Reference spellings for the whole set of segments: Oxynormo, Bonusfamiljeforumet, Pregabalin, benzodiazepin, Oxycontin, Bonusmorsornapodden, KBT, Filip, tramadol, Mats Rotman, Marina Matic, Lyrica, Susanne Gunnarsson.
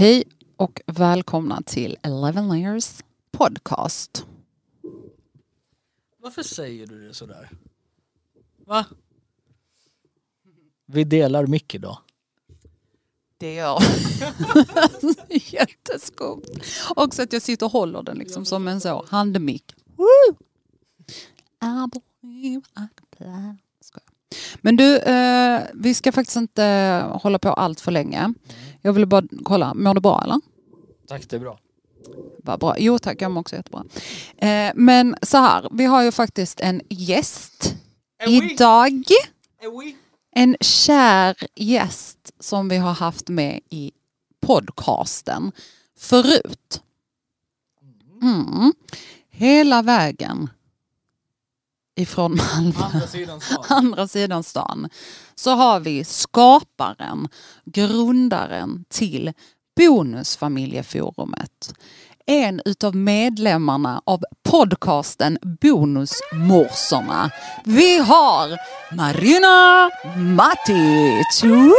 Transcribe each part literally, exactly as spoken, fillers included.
Hej och välkomna till elva Layers podcast. Varför säger du det sådär? Va? Vi delar mick idag. Det gör jätteskumt. Också att jag sitter och håller den liksom som en så handmick. Woo! I believe I can play. Men du, eh, vi ska faktiskt inte hålla på allt för länge. Mm. Jag ville bara kolla, mår du bra eller? Tack, det är bra. Var bra. Jo tack, jag mår också jättebra. Eh, men så här, vi har ju faktiskt en gäst idag. En kär gäst som vi har haft med i podcasten förut. Mm. Hela vägen ifrån Malmö. Andra sidan stan. Andra sidan stan. Så har vi skaparen, grundaren till Bonusfamiljeforumet. En utav medlemmarna av podcasten Bonusmorsorna. Vi har Marina Matic. Woo!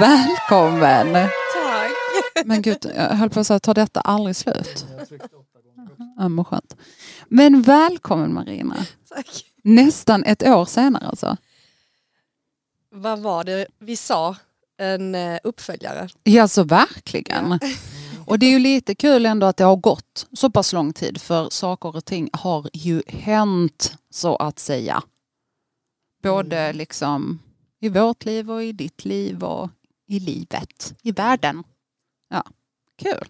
Välkommen. Tack. Men gud, jag höll på att säga, tar detta aldrig slut? Ja, skönt. Men välkommen Marina. Tack. Nästan ett år senare alltså. Vad var det vi sa? En uppföljare. Ja, så verkligen. Ja. Och det är ju lite kul ändå att det har gått så pass lång tid. För saker och ting har ju hänt, så att säga. Både mm. liksom i vårt liv och i ditt liv och i livet. I världen. Ja, kul.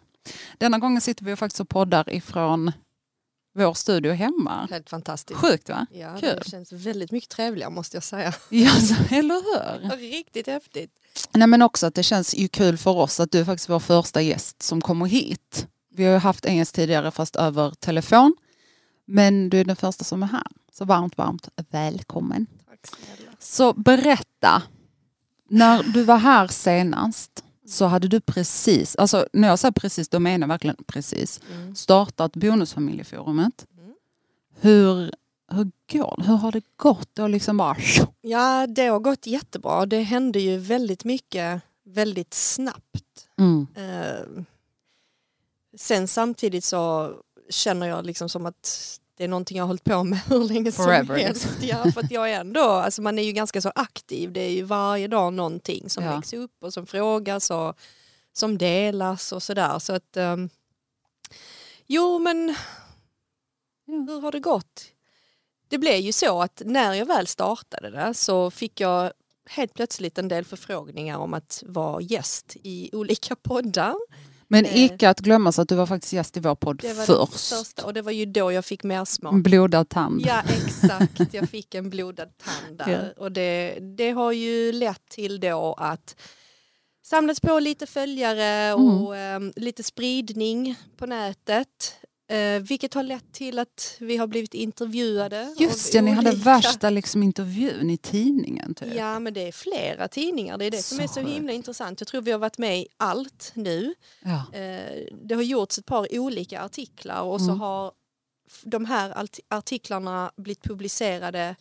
Denna gången sitter vi faktiskt och poddar ifrån vår studio hemma. Helt fantastiskt. Sjukt va? Ja, kul. Det känns väldigt mycket trevligare måste jag säga. Ja, eller hur? Riktigt häftigt. Nej, men också att det känns ju kul för oss att du är faktiskt vår första gäst som kommer hit. Vi har ju haft en gäst tidigare fast över telefon. Men du är den första som är här. Så varmt, varmt välkommen. Tack snälla. Så berätta. När du var här senast så hade du precis, alltså när jag säger precis, då menar jag verkligen precis, mm. startat Bonusfamiljeforumet. Mm. Hur... Hur går, hur har det gått? Och liksom bara... Ja, det har gått jättebra. Det hände ju väldigt mycket väldigt snabbt. Mm. Eh, sen samtidigt så känner jag liksom som att det är någonting jag har hållit på med hur länge Forever, som helst. Liksom. Ja, för att jag ändå, alltså man är ju ganska så aktiv. Det är ju varje dag någonting som ja. växer upp och som frågas och som delas och sådär. Så att, eh, jo men hur har det gått? Det blev ju så att när jag väl startade det så fick jag helt plötsligt en del förfrågningar om att vara gäst i olika poddar. Men icke att glömma så att du var faktiskt gäst i vår podd det var först. Det första, och det var ju då jag fick mer smak. En blodad tand. Ja, exakt. Jag fick en blodad tand där. Ja. Och det, det har ju lett till då att samlas på lite följare och mm. um, lite spridning på nätet. Eh, vilket har lett till att vi har blivit intervjuade. Just det, ni hade värsta liksom, intervjun i tidningen. Typ. Ja, men det är flera tidningar. Det är det så som är så himla intressant. Jag tror vi har varit med i allt nu. Ja. Eh, det har gjorts ett par olika artiklar. Och mm. så har de här artiklarna blivit publicerade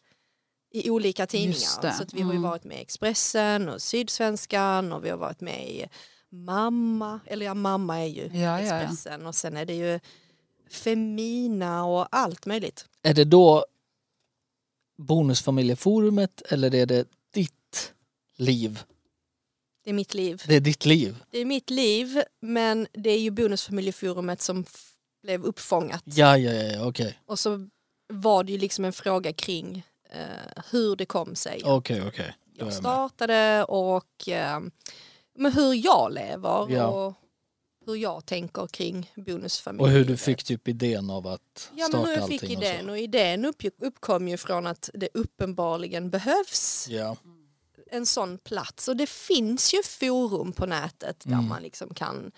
i olika tidningar. Så att vi mm. har ju varit med i Expressen och Sydsvenskan. Och vi har varit med i Mamma. Eller ja, Mamma är ju ja, Expressen. Ja, ja. Och sen är det ju... Femina och allt möjligt. Är det då Bonusfamiljeforumet eller är det ditt liv? Det är mitt liv. Det är ditt liv. Det är mitt liv, men det är ju Bonusfamiljeforumet som f- blev uppfångat. Ja, ja, ja, okej. Okay. Och så var det ju liksom en fråga kring eh, hur det kom sig. Okej, okay, okej. Okay. Jag, jag startade och eh, men hur jag lever ja. och hur jag tänker kring bonusfamiljer. Och hur du fick typ idén av att ja, starta allting. Ja, men jag fick idén och, så. och idén upp, uppkom ju från att det uppenbarligen behövs yeah. en sån plats. Och det finns ju forum på nätet mm. där man liksom kan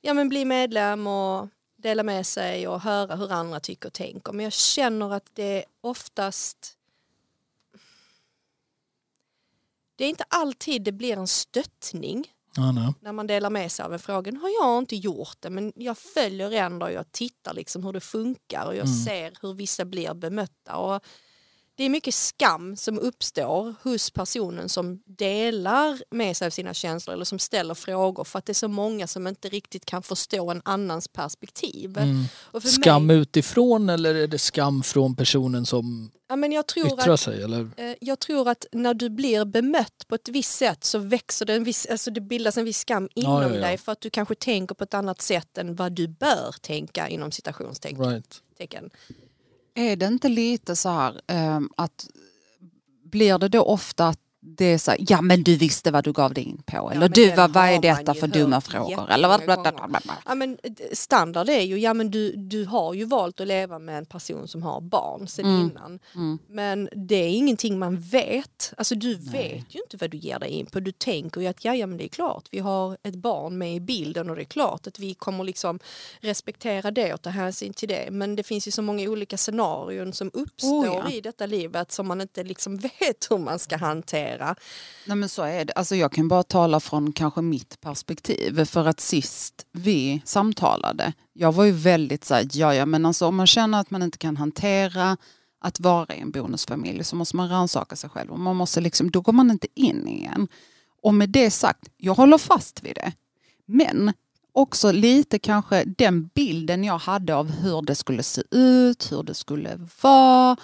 ja, men bli medlem och dela med sig och höra hur andra tycker och tänker. Men jag känner att det oftast... Det är inte alltid det blir en stöttning. Ah, no. När man delar med sig av en fråga, har jag inte gjort det, men jag följer ändå och jag tittar liksom hur det funkar och jag mm. ser hur vissa blir bemötta och det är mycket skam som uppstår hos personen som delar med sig av sina känslor eller som ställer frågor, för att det är så många som inte riktigt kan förstå en annans perspektiv. Mm. Och för skam mig... utifrån, eller är det skam från personen som ja, men jag tror yttrar att, sig? Eller? Jag tror att när du blir bemött på ett visst sätt så växer det en viss, alltså det bildas en viss skam inom ja, ja, ja. dig, för att du kanske tänker på ett annat sätt än vad du bör tänka inom citationstecken. Right. Är det inte lite så här um, att blir det då ofta att det är så här, ja men du visste vad du gav dig in på, ja, eller du vad, vad är detta för dumma frågor, eller vad, vad, vad, vad. Ja, men standard är ju ja men du, du har ju valt att leva med en person som har barn sedan mm. innan mm. men det är ingenting man vet, alltså du Nej. vet ju inte vad du ger dig in på, du tänker ju att ja, ja men det är klart vi har ett barn med i bilden och det är klart att vi kommer liksom respektera det och ta hänsyn till det, men det finns ju så många olika scenarion som uppstår oh, ja. i detta livet som man inte liksom vet hur man ska hantera. Nej, men så är det. Alltså, jag kan bara tala från kanske mitt perspektiv, för att sist vi samtalade, jag var ju väldigt så här, ja, ja men alltså, om man känner att man inte kan hantera att vara i en bonusfamilj så måste man rannsaka sig själv och man måste liksom, då går man inte in igen. Och med det sagt, jag håller fast vid det, men också lite kanske den bilden jag hade av hur det skulle se ut, hur det skulle vara.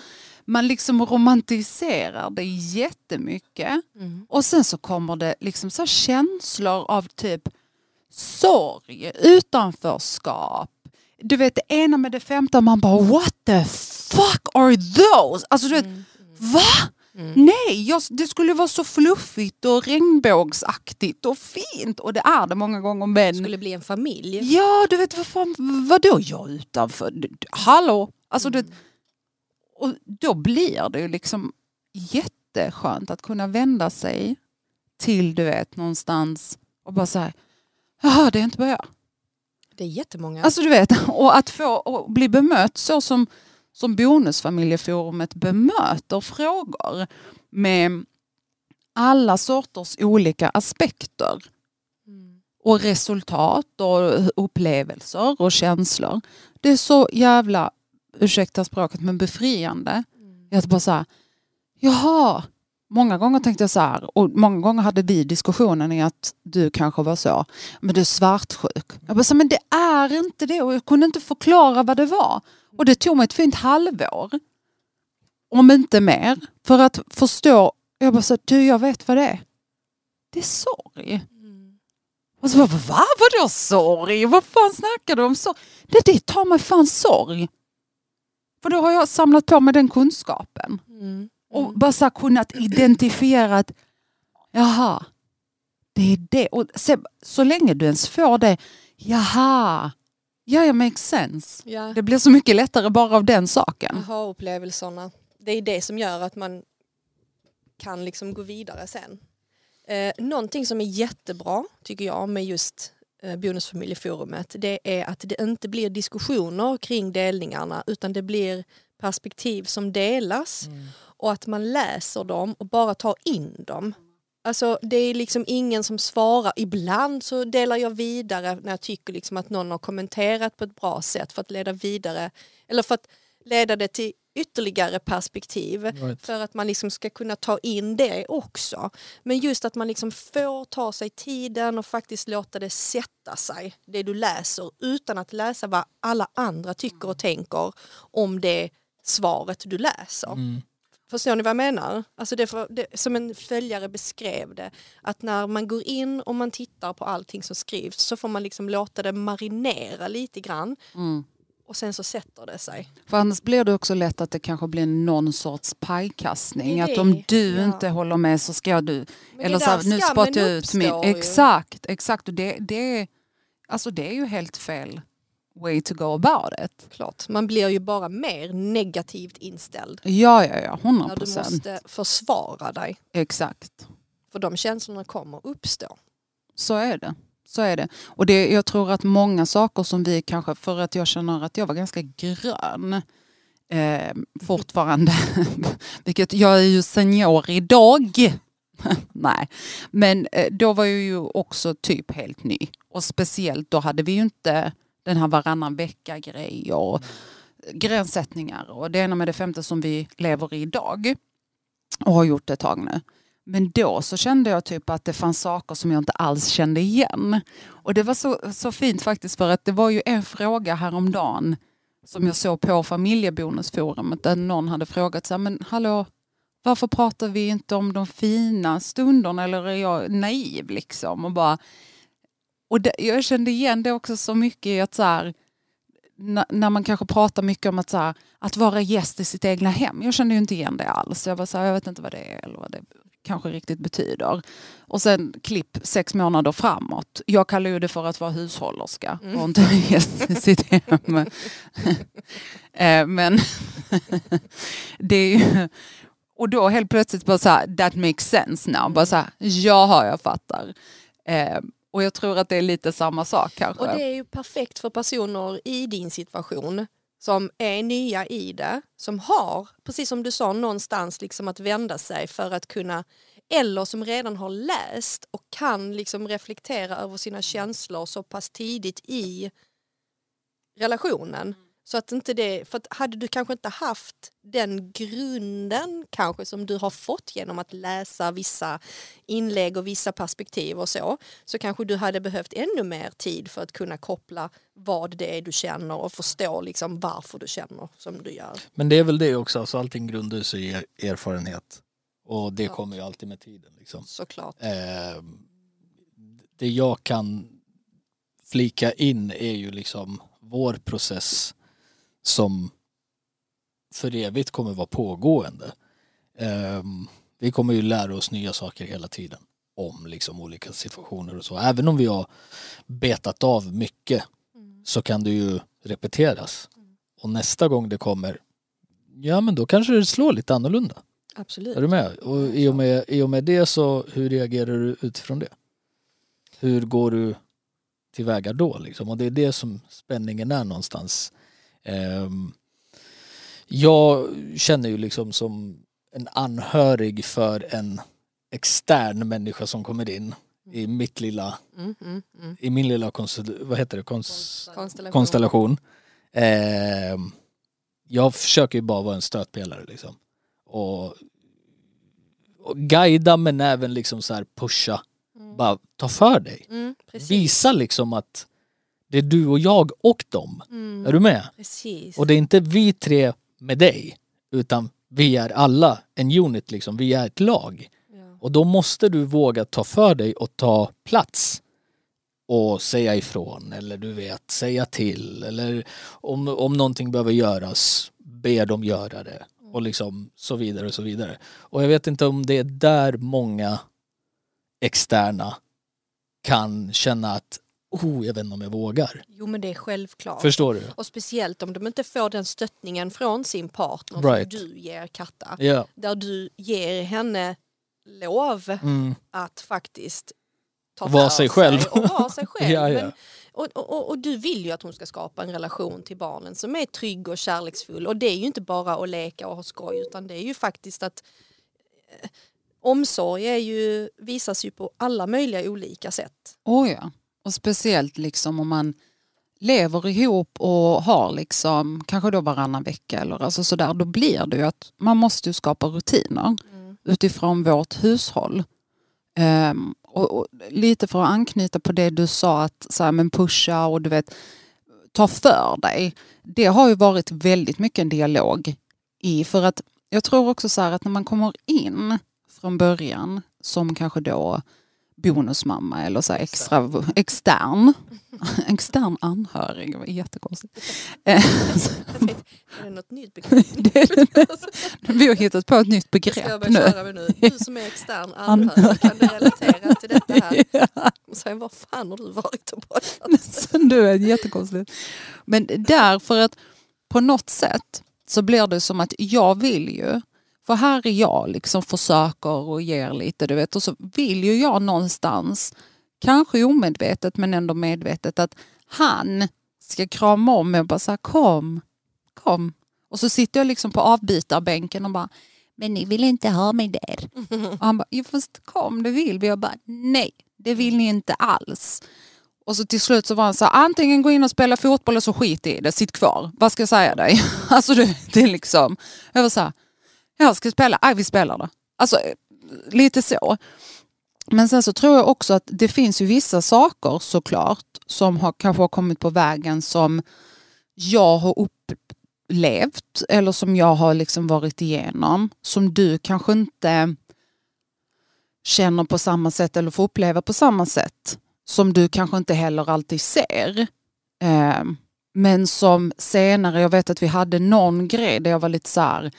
Man liksom romantiserar det jättemycket. Mm. Och sen så kommer det liksom så här känslor av typ sorg, utanförskap. Du vet, det ena med det femte, man bara, what the fuck are those? Alltså du vet, mm. va? Mm. Nej, jag, det skulle vara så fluffigt och regnbågsaktigt och fint. Och det är det många gånger, men... Det skulle bli en familj. Ja, du vet, vad fan, vadå jag utanför? Hallå? Alltså mm. du vet... Och då blir det ju liksom jätteskönt att kunna vända sig till, du vet, någonstans och bara så här, jaha, det är inte bara jag. Det är jättemånga. Alltså du vet, och att få och bli bemött så som, som Bonusfamiljeforumet bemöter frågor med alla sorters olika aspekter. Mm. Och resultat och upplevelser och känslor. Det är så jävla... ursäkta språket, men befriande. Mm. Jag bara så här, jaha. Många gånger tänkte jag så här, och många gånger hade vi diskussionen i att du kanske var så, men du är svartsjuk. Jag bara så här, men det är inte det, och jag kunde inte förklara vad det var. Och det tog mig ett fint halvår, om inte mer, för att förstå. Jag bara så här, du, jag vet vad det är. Det är sorg. Och så bara, va? Vadå sorg? Vad fan snackar du om sorg? Det, det tar mig fan sorg. För då har jag samlat på mig den kunskapen. Mm. Mm. Och bara så kunnat identifiera att jaha, det är det. Och så, så länge du ens får det, jaha, ja, yeah, makes sense. Yeah. Det blir så mycket lättare bara av den saken. Jaha, upplevelserna. Det är det som gör att man kan liksom gå vidare sen. Eh, någonting som är jättebra, tycker jag, med just... Bonusfamiljeforumet, det är att det inte blir diskussioner kring delningarna, utan det blir perspektiv som delas mm. och att man läser dem och bara tar in dem. Alltså det är liksom ingen som svarar. Ibland så delar jag vidare när jag tycker liksom att någon har kommenterat på ett bra sätt för att leda vidare eller för att leda det till ytterligare perspektiv right. för att man liksom ska kunna ta in det också. Men just att man liksom får ta sig tiden och faktiskt låta det sätta sig, det du läser, utan att läsa vad alla andra tycker och tänker om det svaret du läser. Mm. Förstår ni vad jag menar? Alltså det för, det, som en följare beskrev det, att när man går in och man tittar på allting som skrivs så får man liksom låta det marinera lite grann. Mm. Och sen så sätter det sig. För annars blir det också lätt att det kanske blir någon sorts pajkastning. Att om du ja. inte håller med så ska du... Men eller så här, nu spottar jag ut min... Exakt, exakt. Och det, det, alltså det är ju helt fel way to go about it. Klart, man blir ju bara mer negativt inställd. Ja, ja, ja. hundra procent. När du måste försvara dig. Exakt. För de känslorna kommer uppstå. Så är det. Så är det. Och det, jag tror att många saker som vi kanske, för att jag känner att jag var ganska grön eh, fortfarande. Vilket jag är ju senior idag. Nej. Men eh, då var jag ju också typ helt ny. Och speciellt då hade vi ju inte den här varannan vecka grejer. Och gränssättningar och det ena med det femte som vi lever i idag och har gjort ett tag nu. Men då så kände jag typ att det fanns saker som jag inte alls kände igen. Och det var så, så fint faktiskt, för att det var ju en fråga häromdagen som jag såg på Familjebonusforumet där någon hade frågat så här, men hallå, varför pratar vi inte om de fina stunderna, eller är jag naiv liksom? Och bara, och det, jag kände igen det också så mycket att så här, när man kanske pratar mycket om att, så här, att vara gäst i sitt egna hem. Jag kände ju inte igen det alls. Jag var så här, jag vet inte vad det är eller vad det kanske riktigt betyder. Och sen klipp sex månader framåt. Jag kallar ju det för att vara hushållerska. Mm. Och inte gäst i sitt hem. Men det är ju... Och då helt plötsligt bara så här, that makes sense now. Bara så här, jaha, jag fattar. Eh, och jag tror att det är lite samma sak kanske. Och det är ju perfekt för personer i din situation som är nya i det. Som har, precis som du sa, någonstans liksom att vända sig för att kunna... Eller som redan har läst och kan liksom reflektera över sina känslor så pass tidigt i relationen. Så att inte det, för att hade du kanske inte haft den grunden kanske som du har fått genom att läsa vissa inlägg och vissa perspektiv och så, så kanske du hade behövt ännu mer tid för att kunna koppla vad det är du känner och förstå liksom varför du känner som du gör. Men det är väl det också, alltså allting grundar sig i er erfarenhet och det kommer ju alltid med tiden liksom. Såklart. Eh, det jag kan flika in är ju liksom vår process som för evigt kommer vara pågående. Um, vi kommer ju lära oss nya saker hela tiden om liksom olika situationer och så. Även om vi har betat av mycket mm. så kan det ju repeteras. Mm. Och nästa gång det kommer, ja men då kanske det slår lite annorlunda. Absolut. Är du med? Och i och med, i och med det så, hur reagerar du utifrån det? Hur går du tillvägar då liksom? Och det är det som spänningen är någonstans. Um, jag känner ju liksom som en anhörig för en extern människa som kommer in i mitt lilla mm, mm, mm. i min lilla konstel, vad heter det? Konst, konstellation, konstellation. Um, jag försöker ju bara vara en stötpelare liksom och, och guida, men även liksom så här pusha mm. bara ta för dig mm, visa liksom att det är du och jag och dem. Mm. Är du med? Precis. Och det är inte vi tre med dig, utan vi är alla en unit liksom. Vi är ett lag. Ja. Och då måste du våga ta för dig och ta plats och säga ifrån, eller du vet, säga till, eller om, om någonting behöver göras, be dem göra det och liksom så vidare och så vidare. Och jag vet inte om det är där många externa kan känna att oh, jag vet inte om jag vågar. Jo, men det är självklart. Förstår du? Och speciellt om de inte får den stöttningen från sin partner right. som du ger Katta. Yeah. Där du ger henne lov mm. att faktiskt ta var för sig, sig själv. Och vara sig själv. ja, ja. Men, och, och, och du vill ju att hon ska skapa en relation till barnen som är trygg och kärleksfull. Och det är ju inte bara att leka och ha skoj, utan det är ju faktiskt att... Eh, omsorg är ju, visas ju på alla möjliga olika sätt. Åh oh, ja. Och speciellt liksom om man lever ihop och har liksom kanske då varannan vecka eller alltså sådär, då blir det ju att man måste ju skapa rutiner mm. utifrån vårt hushåll. Um, och, och lite för att anknyta på det du sa att så här, men pusha och du vet ta för dig. Det har ju varit väldigt mycket en dialog i, för att jag tror också så här att när man kommer in från början som kanske då bonusmamma eller så extra extern extern anhörig, det var jättekonstigt. Är det något nytt begrepp? Vi har hittat på ett nytt begrepp nu. nu. Du som är extern anhörig, kan du relatera till detta här? Och sen, vad fan har du varit och pratat? Du är jättekonstigt. Men därför att på något sätt så blir det som att jag vill ju, för här är jag liksom försöker och ger lite, du vet. Och så vill ju jag någonstans, kanske omedvetet men ändå medvetet, att han ska krama om mig och bara så här, kom, kom. Och så sitter jag liksom på avbytarbänken och bara, men ni vill inte ha mig där. Och han bara, jo fast kom, det vill vi. Jag bara, nej, det vill ni inte alls. Och så till slut så var han så här, antingen gå in och spela fotboll eller så skit i det, sitt kvar. Vad ska jag säga dig? Alltså det, det är liksom, jag var så här, jag ska spela, aj vi spelar det. Alltså lite så. Men sen så tror jag också att det finns ju vissa saker såklart som har, kanske har kommit på vägen som jag har upplevt eller som jag har liksom varit igenom. Som du kanske inte känner på samma sätt eller får uppleva på samma sätt. Som du kanske inte heller alltid ser. Eh, men som senare, jag vet att vi hade någon grej där jag var lite så här,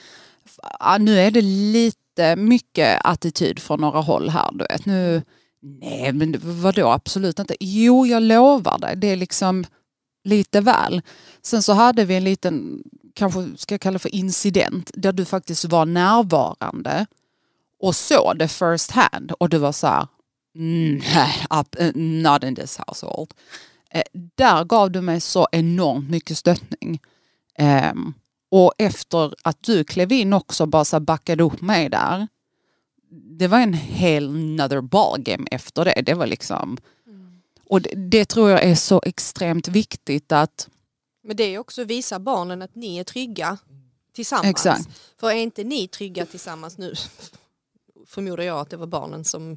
nu är det lite mycket attityd från några håll här. Du vet. Nu, nej men vadå, absolut inte. Jo, jag lovar dig. Det är liksom lite väl. Sen så hade vi en liten, kanske ska jag kalla för incident, där du faktiskt var närvarande och såg det first hand. Och du var så här, nej, not in this household. Eh, där gav du mig så enormt mycket stöttning. Eh, och efter att du klev in också bara så backade upp mig där. Det var en hel another ballgame efter det. Det var liksom... Mm. Och det, det tror jag är så extremt viktigt att... Men det är också att visa barnen att ni är trygga tillsammans. Exakt. För är inte ni trygga tillsammans nu? Förmodar jag att det var barnen som...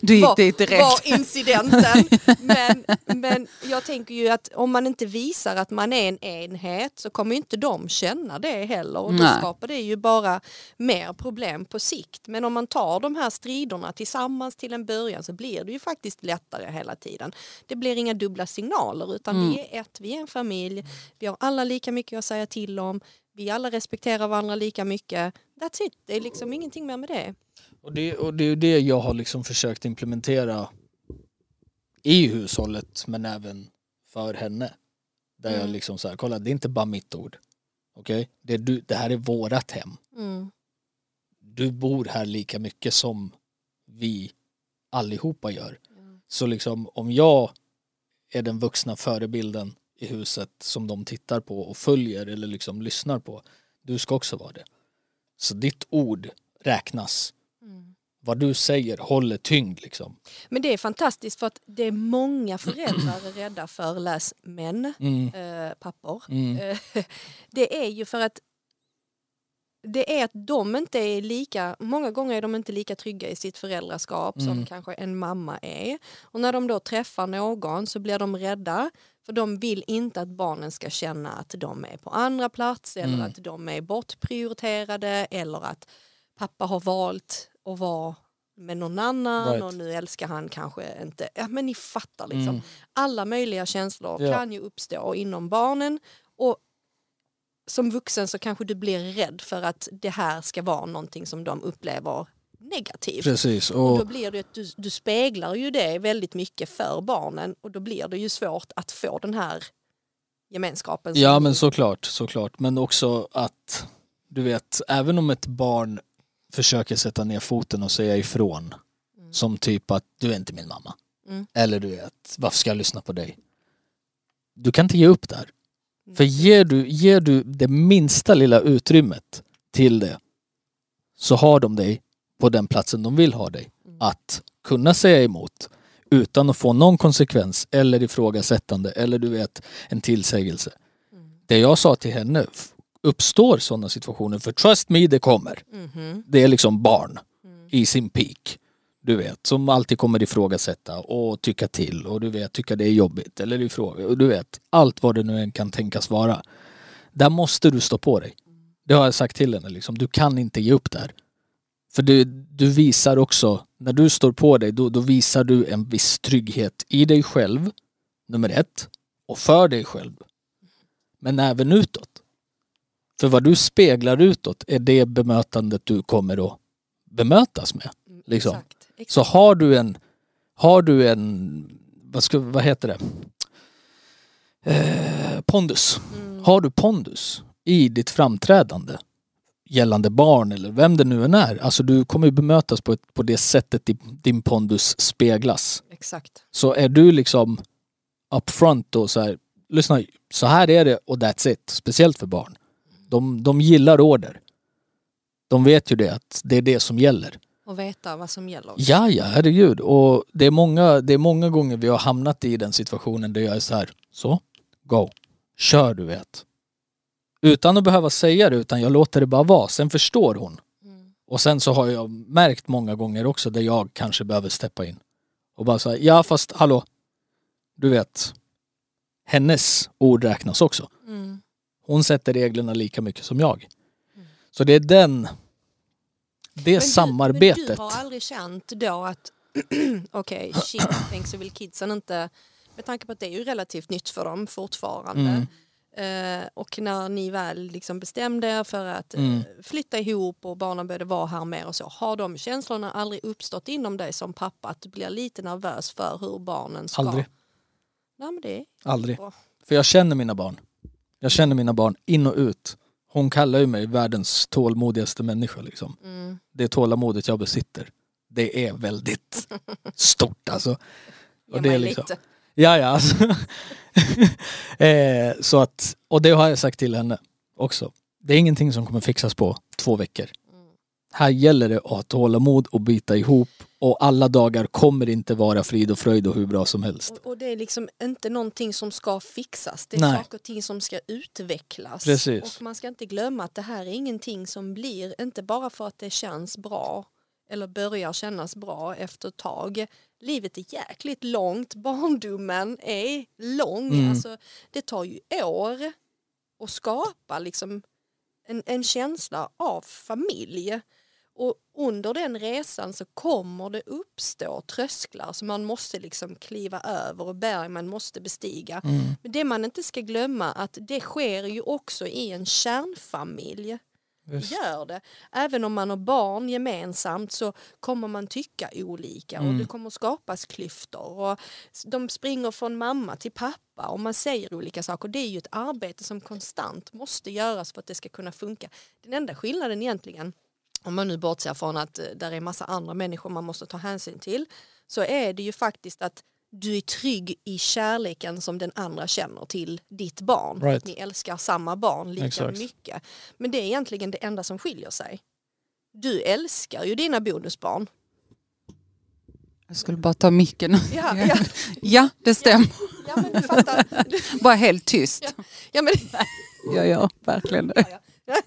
Du gick dit direkt. Var incidenten. Men, men jag tänker ju att om man inte visar att man är en enhet så kommer inte de känna det heller. Och då skapar det ju bara mer problem på sikt. Men om man tar de här striderna tillsammans till en början så blir det ju faktiskt lättare hela tiden. Det blir inga dubbla signaler utan mm. vi är ett, vi är en familj. Vi har alla lika mycket att säga till om. Vi alla respekterar varandra lika mycket. That's it. Det är liksom ingenting mer med det. Och det, och det är ju det jag har liksom försökt implementera i hushållet men även för henne. Där mm. jag liksom så här, kolla det är inte bara mitt ord. Okej? Det, du, det här är vårat hem. Mm. Du bor här lika mycket som vi allihopa gör. Mm. Så liksom om jag är den vuxna förebilden i huset som de tittar på och följer eller liksom lyssnar på, du ska också vara det. Så ditt ord räknas. Mm. Vad du säger håller tyngd liksom. Men det är fantastiskt för att det är många föräldrar rädda för läs män, mm. äh, pappor. Mm. Det är ju för att det är att de inte är lika, många gånger är de inte lika trygga i sitt föräldraskap mm. som kanske en mamma är. Och när de då träffar någon så blir de rädda. För de vill inte att barnen ska känna att de är på andra plats eller mm. att de är bortprioriterade eller att pappa har valt att vara med någon annan right. och nu älskar han kanske inte. Ja, men ni fattar liksom. Mm. Alla möjliga känslor yeah. kan ju uppstå inom barnen och som vuxen så kanske du blir rädd för att det här ska vara någonting som de upplever negativt. Precis. Och... och då blir det att du, du speglar ju det väldigt mycket för barnen och då blir det ju svårt att få den här gemenskapen. Ja, men såklart, såklart. Men också att du vet, även om ett barn försöker sätta ner foten och säga ifrån mm. som typ att du är inte min mamma. Mm. Eller du vet, varför ska jag lyssna på dig? Du kan inte ge upp där. Mm. För ger du, ger du det minsta lilla utrymmet till det så har de dig på den platsen de vill ha dig. Mm. Att kunna säga emot utan att få någon konsekvens eller ifrågasättande eller du vet en tillsägelse. Mm. Det jag sa till henne, uppstår sådana situationer för trust me, det kommer. Mm. Det är liksom barn mm. i sin peak. Du vet, som alltid kommer ifrågasätta och tycka till och du vet, tycka det är jobbigt eller ifråga, och du vet, allt vad det nu än kan tänkas vara. Där måste du stå på dig. Det har jag sagt till henne liksom, du kan inte ge upp där. För du, du visar också, när du står på dig, då, då visar du en viss trygghet i dig själv, nummer ett, och för dig själv. Men även utåt. För vad du speglar utåt är det bemötandet du kommer att bemötas med. Liksom. Exakt, exakt. Så har du en, har du en vad, ska, vad heter det? Eh, pondus. Mm. Har du pondus i ditt framträdande? Gällande barn eller vem det nu än är. Alltså du kommer ju bemötas på, ett, på det sättet din, din pondus speglas. Exakt. Så är du liksom upfront och så här, lyssna, så här är det och that's it. Speciellt för barn. De, de gillar order. De vet ju det, att det är det som gäller. och veta vad som gäller. Ja, ja, herregud. Och det är, många, det är många gånger vi har hamnat i den situationen där jag är så här. Så, go. Kör, du vet. Utan att behöva säga det, utan jag låter det bara vara. Sen förstår hon. Mm. Och sen så har jag märkt många gånger också där jag kanske behöver steppa in. Och bara så här, ja fast hallå. Du vet, hennes ord räknas också. Mm. Hon sätter reglerna lika mycket som jag. Mm. Så det är den... Det men samarbetet. Du, men du har aldrig känt då att okej, okay, shit, tänk så vill kidsen inte, med tanke på att det är ju relativt nytt för dem fortfarande. Mm. Eh, och när ni väl liksom bestämde er för att mm. flytta ihop och barnen började vara här mer och så, har de känslorna aldrig uppstått inom dig som pappa att du blir lite nervös för hur barnen ska? Aldrig. Nej, men det är aldrig. Bra. För jag känner mina barn. Jag känner mina barn in och ut. Hon kallar ju mig världens tålmodigaste människa liksom. Mm. Det tålamodet jag besitter. Det är väldigt stort alltså. Och det är liksom. Ja ja alltså. eh, så att och det har jag sagt till henne också. Det är ingenting som kommer fixas på två veckor. Mm. Här gäller det att ha tålamod och bita ihop, och alla dagar kommer inte vara frid och fröjd och hur bra som helst. Och, och det är liksom inte någonting som ska fixas. Det är Nej. saker och ting som ska utvecklas. Precis. Och man ska inte glömma att det här är ingenting som blir, inte bara för att det känns bra eller börjar kännas bra efter ett tag. Livet är jäkligt långt. Barndomen är lång. Mm. Alltså, det tar ju år att skapa liksom en, en känsla av familj. Och under den resan så kommer det uppstå trösklar som man måste liksom kliva över och berg man måste bestiga. Mm. Men det man inte ska glömma att det sker ju också i en kärnfamilj. Just. Gör det. Även om man har barn gemensamt så kommer man tycka olika mm. och det kommer skapas klyftor. Och de springer från mamma till pappa och man säger olika saker. Det är ju ett arbete som konstant måste göras för att det ska kunna funka. Den enda skillnaden egentligen, om man nu bortser från att där är massa andra människor man måste ta hänsyn till, så är det ju faktiskt att du är trygg i kärleken som den andra känner till ditt barn. Right. Ni älskar samma barn lika exact. mycket. Men det är egentligen det enda som skiljer sig. Du älskar ju dina bonusbarn. Jag skulle bara ta micken. Ja, ja. ja det stämmer. Ja, ja, men du fattar. Bara helt tyst. Ja, ja men... ja, ja, verkligen. Ja, ja.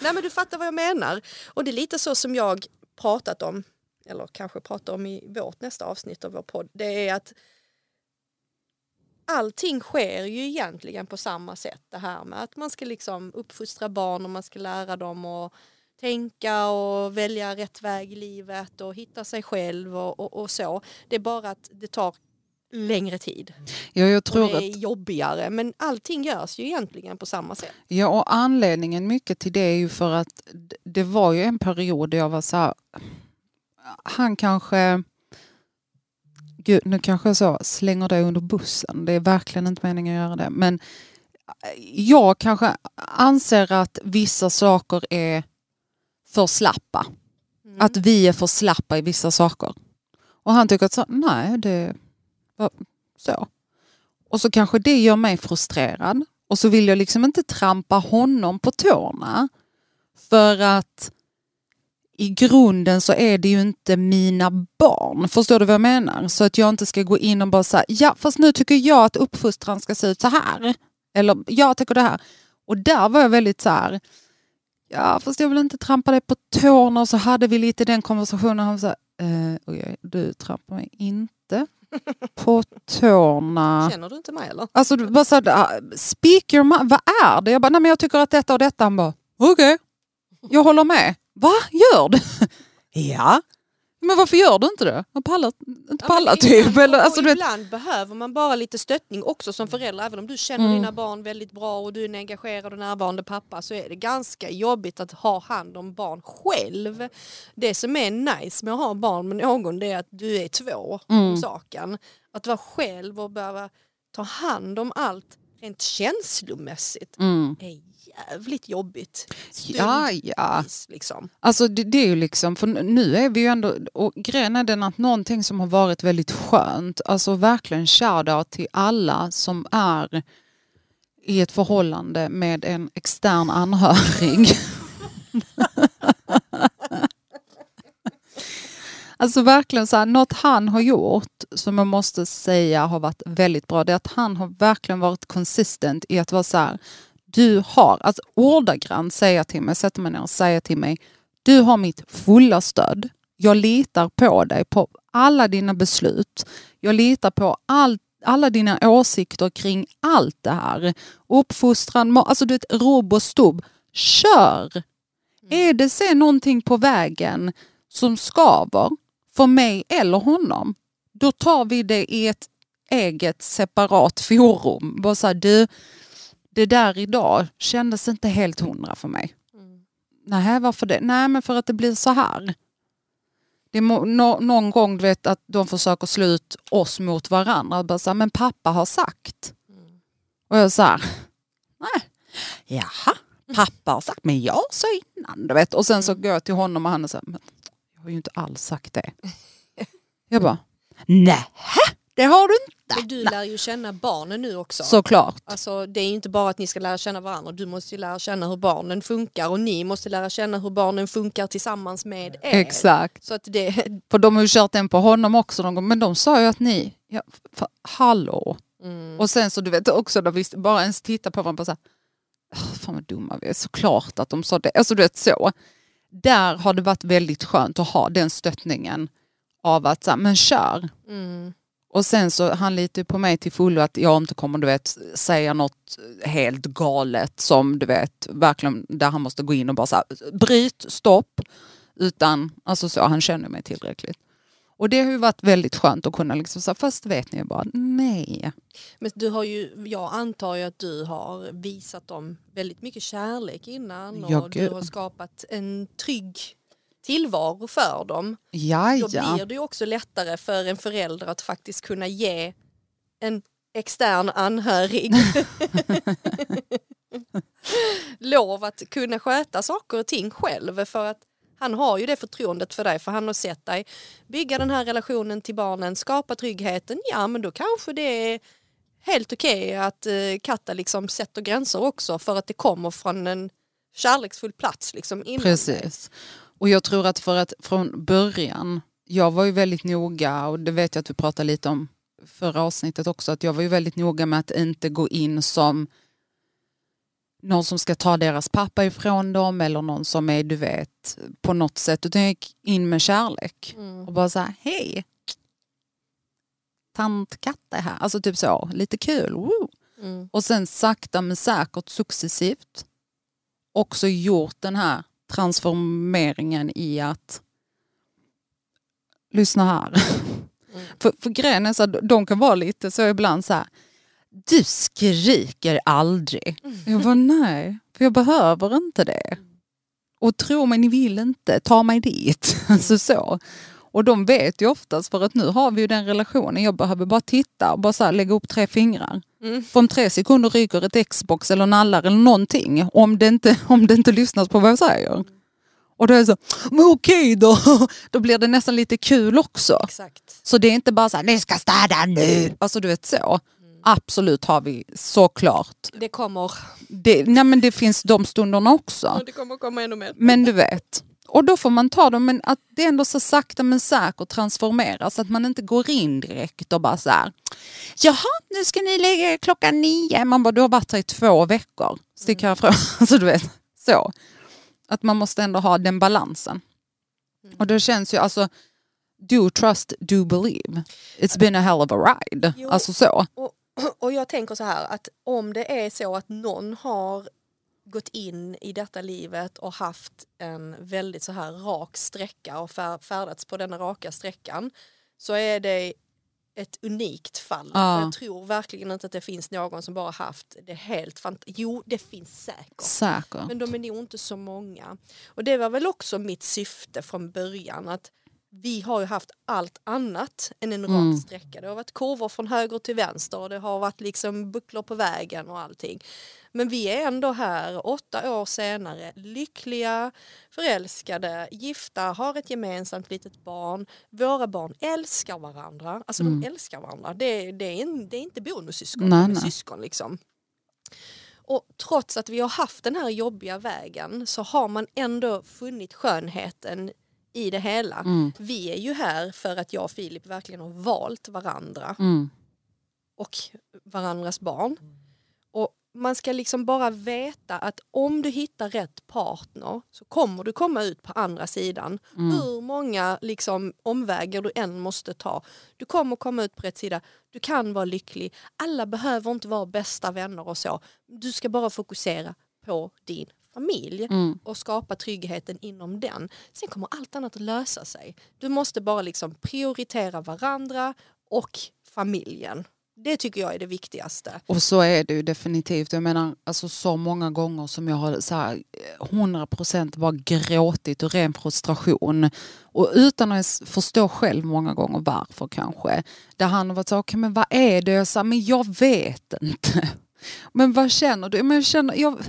Nej men du fattar vad jag menar. Och det är lite så som jag pratat om, eller kanske pratar om i vårt nästa avsnitt av vår podd. Det är att allting sker ju egentligen på samma sätt. Det här med att man ska liksom uppfostra barn och man ska lära dem att tänka och välja rätt väg i livet och hitta sig själv och, och, och så. Det är bara att det tar längre tid. Ja, jag tror och det är att... jobbigare. Men allting görs ju egentligen på samma sätt. Ja, och anledningen mycket till det är ju för att det var ju en period där jag var så här, han kanske, gud, nu kanske jag så slänger det under bussen. Det är verkligen inte meningen att göra det. Men jag kanske anser att vissa saker är för slappa. Mm. Att vi är för slappa i vissa saker. Och han tycker att så, nej, det så. Och så kanske det gör mig frustrerad. Och så vill jag liksom inte trampa honom på tårna. För att i grunden så är det ju inte mina barn. Förstår du vad jag menar? Så att jag inte ska gå in och bara säga, ja fast nu tycker jag att uppfostran ska se ut så här. Eller jag tycker det här. Och där var jag väldigt så här, ja fast jag vill inte trampa dig på tårna. Och så hade vi lite den konversationen. Och han sa, eh, okay, du trampar mig inte på tårna. Känner du inte mig eller? Alltså du bara såhär, speak your mind. Vad är det? Jag bara, nej men jag tycker att detta och detta. Han bara, okej. Okay. Jag håller med. Va? Gör du? Ja. Men varför gör du inte det? Man pallar, inte pallar ja, typ. Ibland, eller, alltså, du ibland vet... behöver man bara lite stöttning också som förälder. Även om du känner mm. dina barn väldigt bra och du är en engagerad och närvarande pappa, så är det ganska jobbigt att ha hand om barn själv. Det som är nice med att ha barn med någon, det är att du är två mm. om saken. Att vara själv och behöva ta hand om allt rent känslomässigt mm. är jävligt jobbigt. Stund, ja, ja. Liksom. Alltså det, det är ju liksom, för nu är vi ju ändå, och grejen är den att någonting som har varit väldigt skönt, alltså verkligen shoutout till alla som är i ett förhållande med en extern anhörig. Alltså verkligen så här, något han har gjort som man måste säga har varit väldigt bra. Det är att han har verkligen varit consistent i att vara så här. Du har, alltså ordagrant säger till mig, sätter mig ner och säger till mig. Du har mitt fulla stöd. Jag litar på dig, på alla dina beslut. Jag litar på allt. Alla dina åsikter kring allt det här. Uppfostran, alltså du vet, rob och stubb. Kör! Mm. Är det sen någonting på vägen som skaver för mig eller honom, då tar vi det i ett eget separat forum. Bara så här, du, det där idag kändes inte helt hundra för mig. Mm. Nej, varför det? Nej, men för att det blir så här. Det är no- någon gång du vet att de försöker slut oss mot varandra. Bara så här, men pappa har sagt. Mm. Och jag så här, nej. Jaha, pappa har sagt. Men jag sa innan, du vet. Och sen så går jag till honom och han är så här, men jag har ju inte alls sagt det. Jag bara, nej, det har du inte. Men du lär ju känna barnen nu också. Såklart. Alltså det är inte bara att ni ska lära känna varandra. Du måste ju lära känna hur barnen funkar. Och ni måste lära känna hur barnen funkar tillsammans med er. Exakt. Så att det... För de har ju kört en på honom också någon gång. Men de sa ju att ni... Ja, för, hallå. Mm. Och sen så du vet också. Då visst, bara ens titta på varandra och säga. Fan vad dumma vi är. Såklart att de sa det. Alltså du vet så. Där har det varit väldigt skönt att ha den stöttningen. Av att så här, men kör. Mm. Och sen så han litar på mig till fullo att jag inte kommer du vet säga något helt galet som du vet verkligen där han måste gå in och bara så här, bryt, stopp, utan alltså så han känner mig tillräckligt. Och det har ju varit väldigt skönt att kunna liksom så här, fast vet ni bara nej. Men du har ju, jag antar ju att du har visat dem väldigt mycket kärlek innan och ja, du har skapat en trygg tillvaro för dem. Jaja. Då blir det ju också lättare för en förälder att faktiskt kunna ge en extern anhörig lov att kunna sköta saker och ting själv, för att han har ju det förtroendet för dig, för han har sett dig bygga den här relationen till barnen, skapa tryggheten. Ja, men då kanske det är helt okej okay att Katta liksom sätter gränser också, för att det kommer från en kärleksfull plats liksom innan. Precis. Och jag tror att för att från början, jag var ju väldigt noga, och det vet jag att vi pratade lite om förra avsnittet också, att jag var ju väldigt noga med att inte gå in som någon som ska ta deras pappa ifrån dem eller någon som är, du vet, på något sätt. Utan jag gick in med kärlek mm. och bara så här, hej, tantkatta här. Alltså typ så, lite kul. Woo. Mm. Och sen sakta men säkert, successivt, också gjort den här transformeringen i att lyssna här. Mm. för, för grejen är så att de kan vara lite så ibland så här, du skriker aldrig. Mm. Jag var nej, för jag behöver inte det. Mm. Och tro mig, ni vill inte, ta mig dit. Mm. så, så. Och de vet ju oftast, för att nu har vi ju den relationen, jag behöver bara titta och bara så här, lägga upp tre fingrar. Mm. För om tre sekunder ryker ett Xbox eller nallar eller någonting. Om det inte, om det inte lyssnas på vad jag säger. Mm. Och då är det så, men okej då. Då blir det nästan lite kul också. Exakt. Så det är inte bara så här, ni ska städa nu. Alltså du vet så. Mm. Absolut har vi såklart. Det kommer. Det, nej men det finns de stunderna också. Ja, det kommer komma ännu mer. Men du vet. Och då får man ta dem, men att det ändå så sakta men säkert transformeras. Att man inte går in direkt och bara så här, jaha, nu ska ni lägga er klockan nio. Man bara, du har varit här i två veckor. Stick härifrån. Mm. Alltså du vet, så. Att man måste ändå ha den balansen. Mm. Och det känns ju, alltså, do trust, do believe. It's been a hell of a ride. Jo, alltså så. Och, och jag tänker så här, att om det är så att någon har gått in i detta livet och haft en väldigt så här rak sträcka och färdats på denna raka sträckan, så är det ett unikt fall. Ja. För jag tror verkligen inte att det finns någon som bara haft det helt fantastiskt. Jo, det finns säkert. säkert. Men de är nog inte så många. Och det var väl också mitt syfte från början, att vi har ju haft allt annat än en mm. rak sträcka. Det har varit kurvor från höger till vänster och det har varit liksom bucklor på vägen och allting. Men vi är ändå här åtta år senare, lyckliga, förälskade, gifta, har ett gemensamt litet barn. Våra barn älskar varandra. Alltså mm. de älskar varandra. Det, det, är, en, det är inte bonussyskon, nej, nej. syskon liksom. Och trots att vi har haft den här jobbiga vägen, så har man ändå funnit skönheten i det hela. Mm. Vi är ju här för att jag och Filip verkligen har valt varandra. Mm. Och varandras barn. Och man ska liksom bara veta att om du hittar rätt partner så kommer du komma ut på andra sidan. Mm. Hur många liksom omvägar du än måste ta. Du kommer komma ut på rätt sida. Du kan vara lycklig. Alla behöver inte vara bästa vänner och så. Du ska bara fokusera på din familj mm. och skapa tryggheten inom den. Sen kommer allt annat att lösa sig. Du måste bara liksom prioritera varandra och familjen. Det tycker jag är det viktigaste. Och så är det ju definitivt. Jag menar, alltså så många gånger som jag har så här hundra procent bara gråtit och ren frustration. Och utan att förstå själv många gånger varför kanske. Där han har varit så här, okay, men vad är det? Jag sa, men jag vet inte. Men vad känner du? Men jag känner, jag,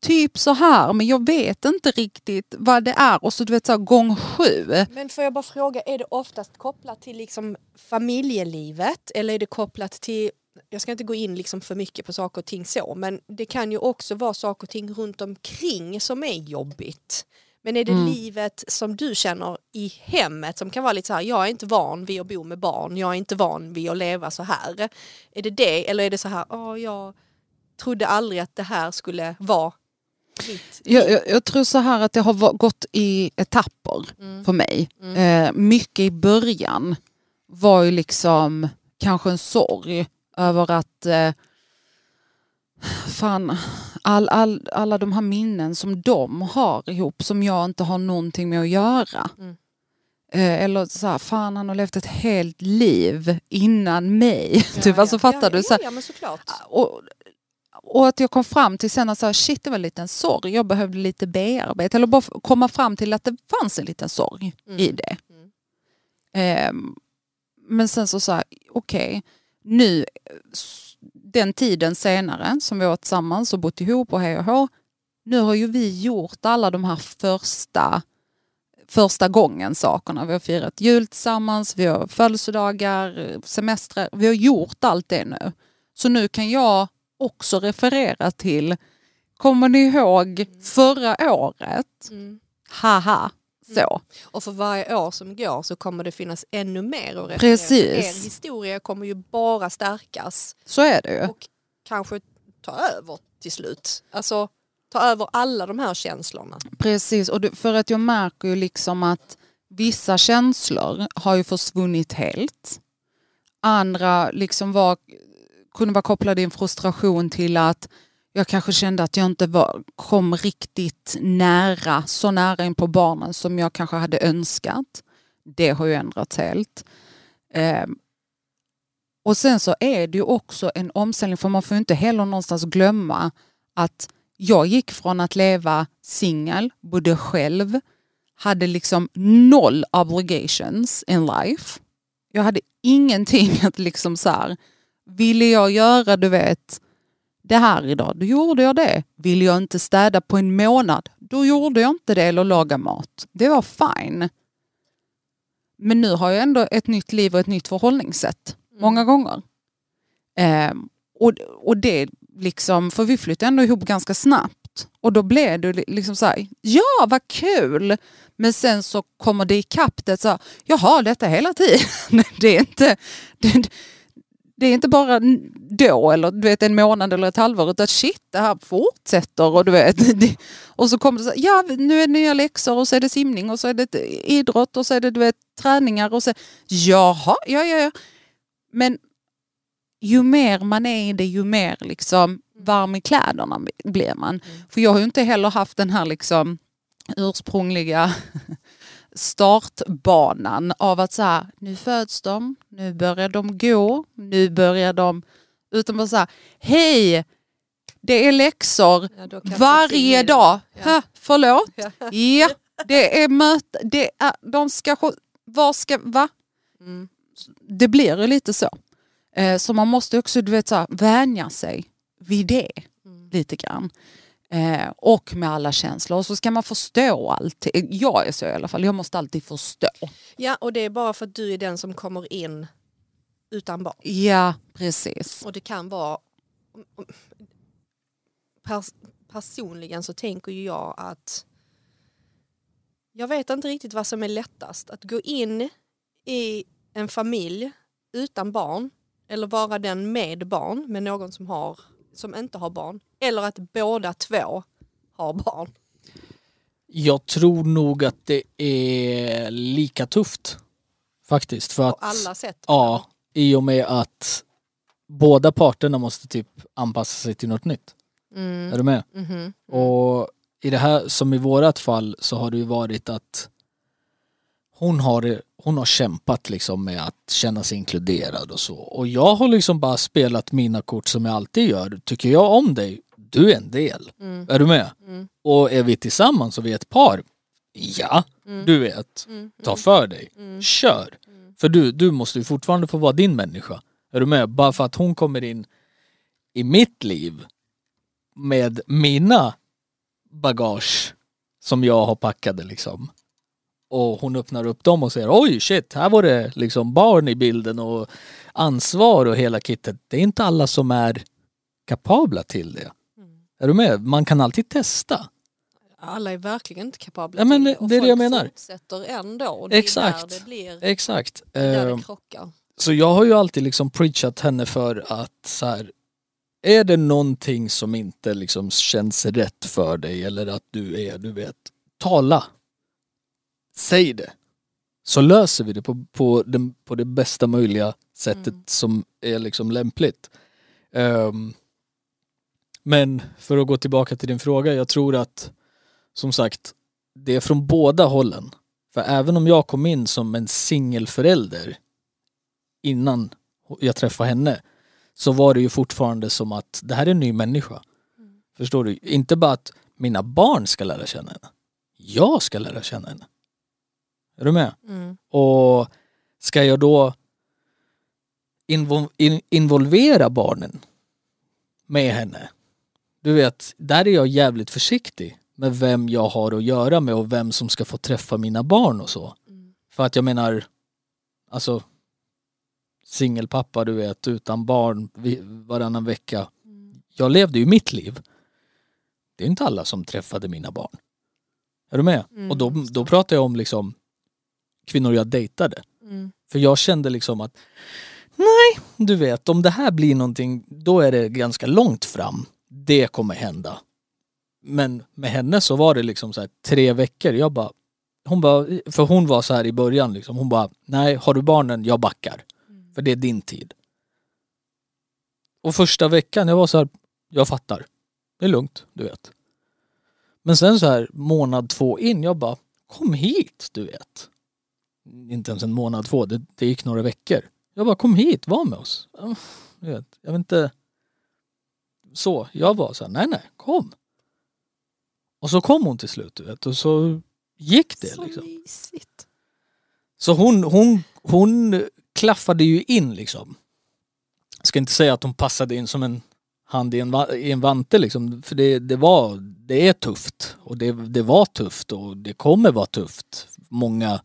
typ så här, men jag vet inte riktigt vad det är. Och så du vet så här, gång sju. Men får jag bara fråga, är det oftast kopplat till liksom familjelivet? Eller är det kopplat till, jag ska inte gå in liksom för mycket på saker och ting så. Men det kan ju också vara saker och ting runt omkring som är jobbigt. Men är det mm. livet som du känner i hemmet som kan vara lite så här, jag är inte van vid att bo med barn. Jag är inte van vid att leva så här. Är det det? Eller är det så här, åh, jag trodde aldrig att det här skulle vara. Jag, jag, jag tror så här att det har gått i etapper mm. för mig. Mm. Eh, mycket i början var ju liksom kanske en sorg över att eh, fan, all, all, alla de här minnen som de har ihop som jag inte har någonting med att göra. Mm. Eh, eller så här, fan, han har levt ett helt liv innan mig. Ja, typ, alltså, ja, fattar ja, du? Så här, ja, men såklart. Och, Och att jag kom fram till sen att så här, shit, det var en liten sorg. Jag behövde lite bearbeta. Eller bara komma fram till att det fanns en liten sorg mm. i det. Mm. Um, men sen så sa okej. Okay, nu, den tiden senare som vi var tillsammans och bott ihop och hej och hå. Nu har ju vi gjort alla de här första, första gången sakerna. Vi har firat jul tillsammans. Vi har födelsedagar, semestrar. Vi har gjort allt det nu. Så nu kan jag också referera till, kommer ni ihåg mm. förra året? Mm. Haha, så. Mm. Och för varje år som går så kommer det finnas ännu mer att referera. Precis. Er historia kommer ju bara stärkas. Så är det ju. Och kanske ta över till slut. Alltså ta över alla de här känslorna. Precis, och för att jag märker ju liksom att vissa känslor har ju försvunnit helt. Andra liksom var... kunde vara kopplad i en frustration till att jag kanske kände att jag inte var, kom riktigt nära, så nära in på barnen som jag kanske hade önskat. Det har ju ändrats helt. Eh, och sen så är det ju också en omställning, för man får inte heller någonstans glömma att jag gick från att leva singel, bodde själv, hade liksom noll obligations in life. Jag hade ingenting att liksom så här, ville jag göra, du vet, det här idag, då gjorde jag det. Ville jag inte städa på en månad, då gjorde jag inte det, eller laga mat. Det var fine. Men nu har jag ändå ett nytt liv och ett nytt förhållningssätt. Mm. Många gånger. Eh, och, och det liksom, för vi flyttade ändå ihop ganska snabbt. Och då blev det liksom så här, ja vad kul. Men sen så kommer det i kapp det så här, jaha, detta hela tiden. det är inte... Det, Det är inte bara då eller du vet en månad eller ett halvår, utan shit, det här fortsätter och du vet det, och så kommer det så här, ja nu är det nya läxor och så är det simning och så är det idrott och så är det du vet träningar och så jaha, ja ja ja. Men ju mer man är i det, ju mer liksom varm i kläderna blir man. Mm. För jag har ju inte heller haft den här liksom ursprungliga startbanan av att så här, nu föds de, nu börjar de gå, nu börjar de, utan bara så här, hej, det är läxor ja, varje dag. Ja. Hä, förlåt. Ja. ja, det är möte, det är, de ska, var ska, va? Mm. Det blir ju lite så. Eh, så man måste också, du vet så här, vänja sig vid det mm. lite grann. Eh, och med alla känslor. Och så ska man förstå allt. Jag är så i alla fall. Jag måste alltid förstå. Ja, och det är bara för att du är den som kommer in utan barn. Ja, precis. Och det kan vara... Pers- personligen så tänker ju jag att Jag vet inte riktigt vad som är lättast. Att gå in i en familj utan barn eller vara den med barn med någon som, har, som inte har barn. Eller att båda två har barn. Jag tror nog att det är lika tufft faktiskt. För på att, alla sätt. Ja, i och med att båda parterna måste typ anpassa sig till något nytt. Mm. Är du med? Mm-hmm. Och i det här, som i vårat fall, så har det ju varit att hon har, hon har kämpat liksom med att känna sig inkluderad och så. Och jag har liksom bara spelat mina kort som jag alltid gör. Tycker jag om dig? Du är en del. Mm. Är du med? Mm. Och är vi tillsammans och vi är ett par? Ja, mm. du vet. Mm. Ta för dig. Mm. Kör. Mm. För du, du måste ju fortfarande få vara din människa. Är du med? Bara för att hon kommer in i mitt liv med mina bagage som jag har packade liksom. Och hon öppnar upp dem och säger oj shit, här var det liksom barn i bilden och ansvar och hela kittet. Det är inte alla som är kapabla till det. Mm. Är du med? Man kan alltid testa. Alla är verkligen inte kapabla. Ja, men det, det är det jag menar. Och folk fortsätter ändå. Och det Exakt. Är där det blir. Exakt. Det är där det krockar. Så jag har ju alltid liksom preachat henne för att så här, är det någonting som inte liksom känns rätt för dig eller att du är, du vet, tala. Säg det. Så löser vi det på, på, den, på det bästa möjliga sättet mm. som är liksom lämpligt. Um, men för att gå tillbaka till din fråga, jag tror att som sagt, det är från båda hållen. För även om jag kom in som en singelförälder innan jag träffade henne så var det ju fortfarande som att det här är en ny människa. Mm. Förstår du? Inte bara att mina barn ska lära känna henne. Jag ska lära känna henne. Är du med? Mm. Och ska jag då invo- in- involvera barnen med henne? Du vet, där är jag jävligt försiktig med vem jag har att göra med och vem som ska få träffa mina barn och så. Mm. För att jag menar, alltså singelpappa, du vet, utan barn varannan vecka. Jag levde ju mitt liv. Det är inte alla som träffade mina barn. Är du med? Mm. Och då, då pratar jag om liksom kvinnor jag dejtade. Mm. För jag kände liksom att nej, du vet, om det här blir någonting, då är det ganska långt fram. Det kommer hända. Men med henne så var det liksom så här tre veckor. Jag bara, hon bara, för hon var så här i början liksom. Hon bara, nej, har du barnen? Jag backar. För det är din tid. Och första veckan, jag var så här, jag fattar. Det är lugnt, du vet. Men sen så här, månad två in, jag bara, kom hit, du vet. Inte ens en månad två, det, det gick några veckor. Jag bara, kom hit, var med oss. Du vet, jag vet inte. Så, jag var så här, nej, nej, kom. Och så kom hon till slut, du vet. Och så gick det, så liksom. Så mysigt. Så hon, hon, hon... klaffade ju in liksom. Jag ska inte säga att hon passade in som en hand i en, va- i en vante liksom. För det, det var, det är tufft. Och det, det var tufft och det kommer vara tufft. Många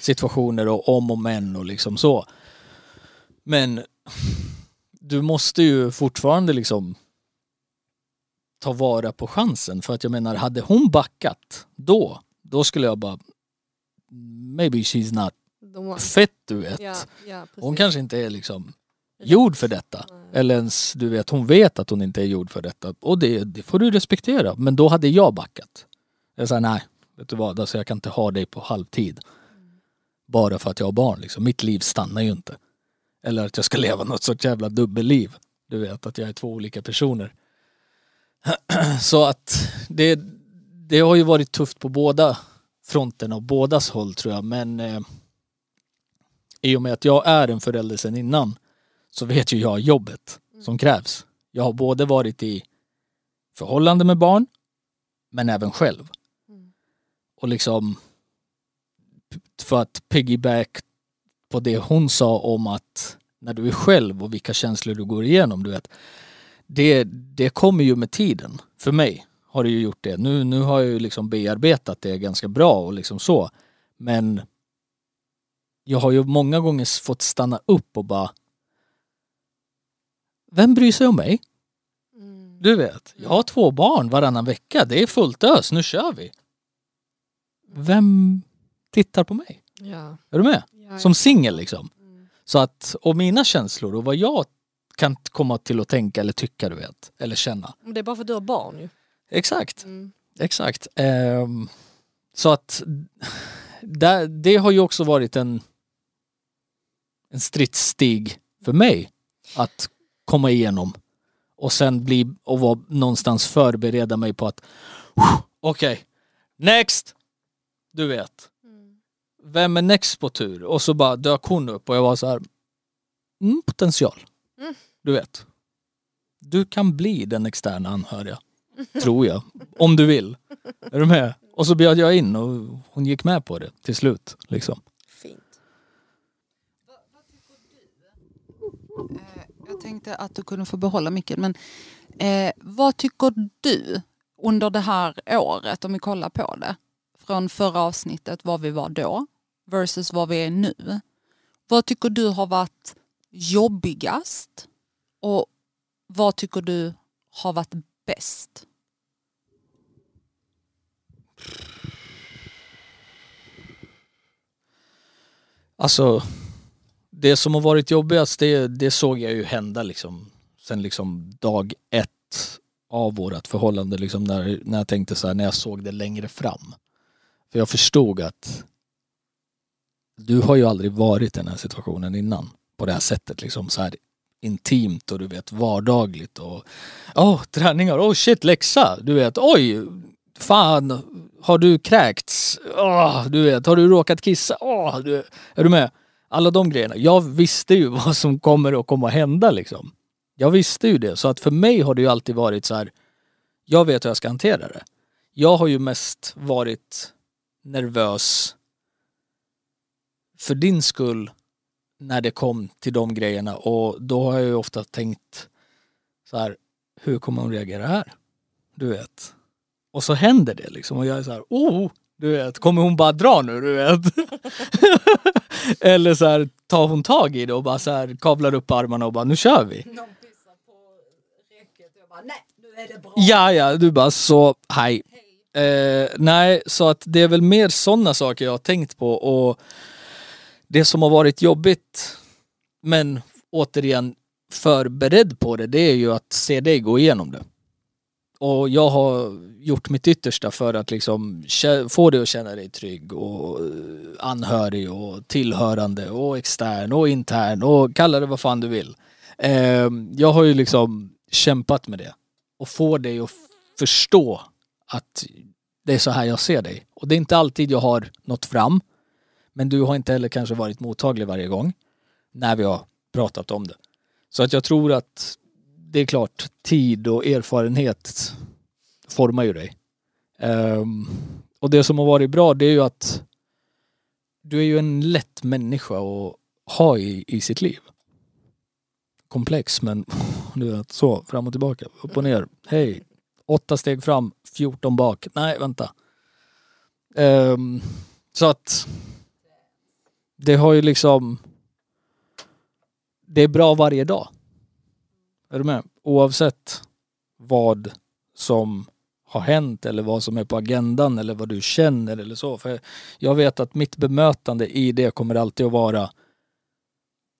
situationer och om och men och liksom så. Men du måste ju fortfarande liksom ta vara på chansen. För att jag menar, hade hon backat då, då skulle jag bara maybe she's not fett, du vet. Ja, ja, hon kanske inte är liksom gjord för detta. Nej. Eller ens, du vet, hon vet att hon inte är gjord för detta. Och det, det får du respektera. Men då hade jag backat. Jag sa, nej, vet du vad, alltså jag kan inte ha dig på halvtid. Mm. Bara för att jag har barn. Liksom. Mitt liv stannar ju inte. Eller att jag ska leva något sorts jävla dubbelliv. Du vet, att jag är två olika personer. Så att det, det har ju varit tufft på båda fronterna och bådas håll, tror jag. Men eh, i och med att jag är en förälder sedan innan så vet ju jag jobbet som krävs. Jag har både varit i förhållande med barn men även själv. Mm. Och liksom för att piggyback på det hon sa om att när du är själv och vilka känslor du går igenom, du vet. Det, det kommer ju med tiden. För mig har det ju gjort det. Nu, nu har jag ju liksom bearbetat det ganska bra och liksom så. Men jag har ju många gånger fått stanna upp och bara, vem bryr sig om mig? Mm. Du vet, jag har två barn varannan vecka. Det är fullt ös, nu kör vi. vem tittar på mig? Ja. Är du med? Ja, som singel liksom. Mm. Så att, och mina känslor och vad jag kan komma till att tänka eller tycka, du vet. Eller känna. Men det är bara för att du har barn ju. Exakt. Mm. Exakt. Um, så att det, det har ju också varit en en stridsstig för mig att komma igenom och sen bli och vara någonstans förbereda mig på att okej, okay, next, du vet, vem är next på tur? Och så bara dök hon upp och jag var så här, mm, potential, mm. du vet, du kan bli den externa anhöriga, tror jag, om du vill, är du med? Och så bjöd jag in och hon gick med på det till slut liksom. Jag tänkte att du kunde få behålla micken, men eh, vad tycker du under det här året, om vi kollar på det, från förra avsnittet, vad vi var då versus vad vi är nu. Vad tycker du har varit jobbigast och vad tycker du har varit bäst? Alltså... Det som har varit jobbigast, det, det såg jag ju hända liksom, sen liksom dag ett av vårat förhållande liksom, när, när jag tänkte så här, när jag såg det längre fram. För jag förstod att du har ju aldrig varit i den här situationen innan på det här sättet liksom, så här intimt och du vet vardagligt och åh oh, träningar, åh oh, shit läxa, du vet, oj fan, har du kräkts, åh oh, du vet, har du råkat kissa, åh oh, du, är du med? Alla de grejerna. Jag visste ju vad som kommer att komma hända liksom. Jag visste ju det. Så att för mig har det ju alltid varit så här, jag vet hur jag ska hantera det. Jag har ju mest varit nervös för din skull när det kom till de grejerna. Och då har jag ju ofta tänkt så här, hur kommer hon reagera här? Du vet. Och så händer det liksom. Och jag är så här, oh! Du vet, kommer hon bara dra nu, du vet? Eller så här, tar hon tag i det och bara så här kavlar upp armarna och bara, nu kör vi. Någon pissar på räcket och jag bara, nej, nu är det bra. Ja, ja, du bara så, hej. hej. Eh, nej, så att det är väl mer sådana saker jag har tänkt på och det som har varit jobbigt, men återigen förberedd på det, det är ju att se dig gå igenom det. Och jag har gjort mitt yttersta för att liksom få dig att känna dig trygg och anhörig och tillhörande och extern och intern och kalla det vad fan du vill. Jag har ju liksom kämpat med det och få dig att förstå att det är så här jag ser dig. Och det är inte alltid jag har nått fram, men du har inte heller kanske varit mottaglig varje gång när vi har pratat om det. Så att jag tror att det är klart, tid och erfarenhet formar ju dig. Um, och det som har varit bra, det är ju att du är ju en lätt människa att ha i, i sitt liv. Komplex, men du vet, så, fram och tillbaka, upp och ner. Hej, åtta steg fram, fjorton bak. Nej, vänta. Um, så att det har ju liksom, det är bra varje dag. Är du med? Oavsett vad som har hänt eller vad som är på agendan eller vad du känner eller så. För jag vet att mitt bemötande i det kommer alltid att vara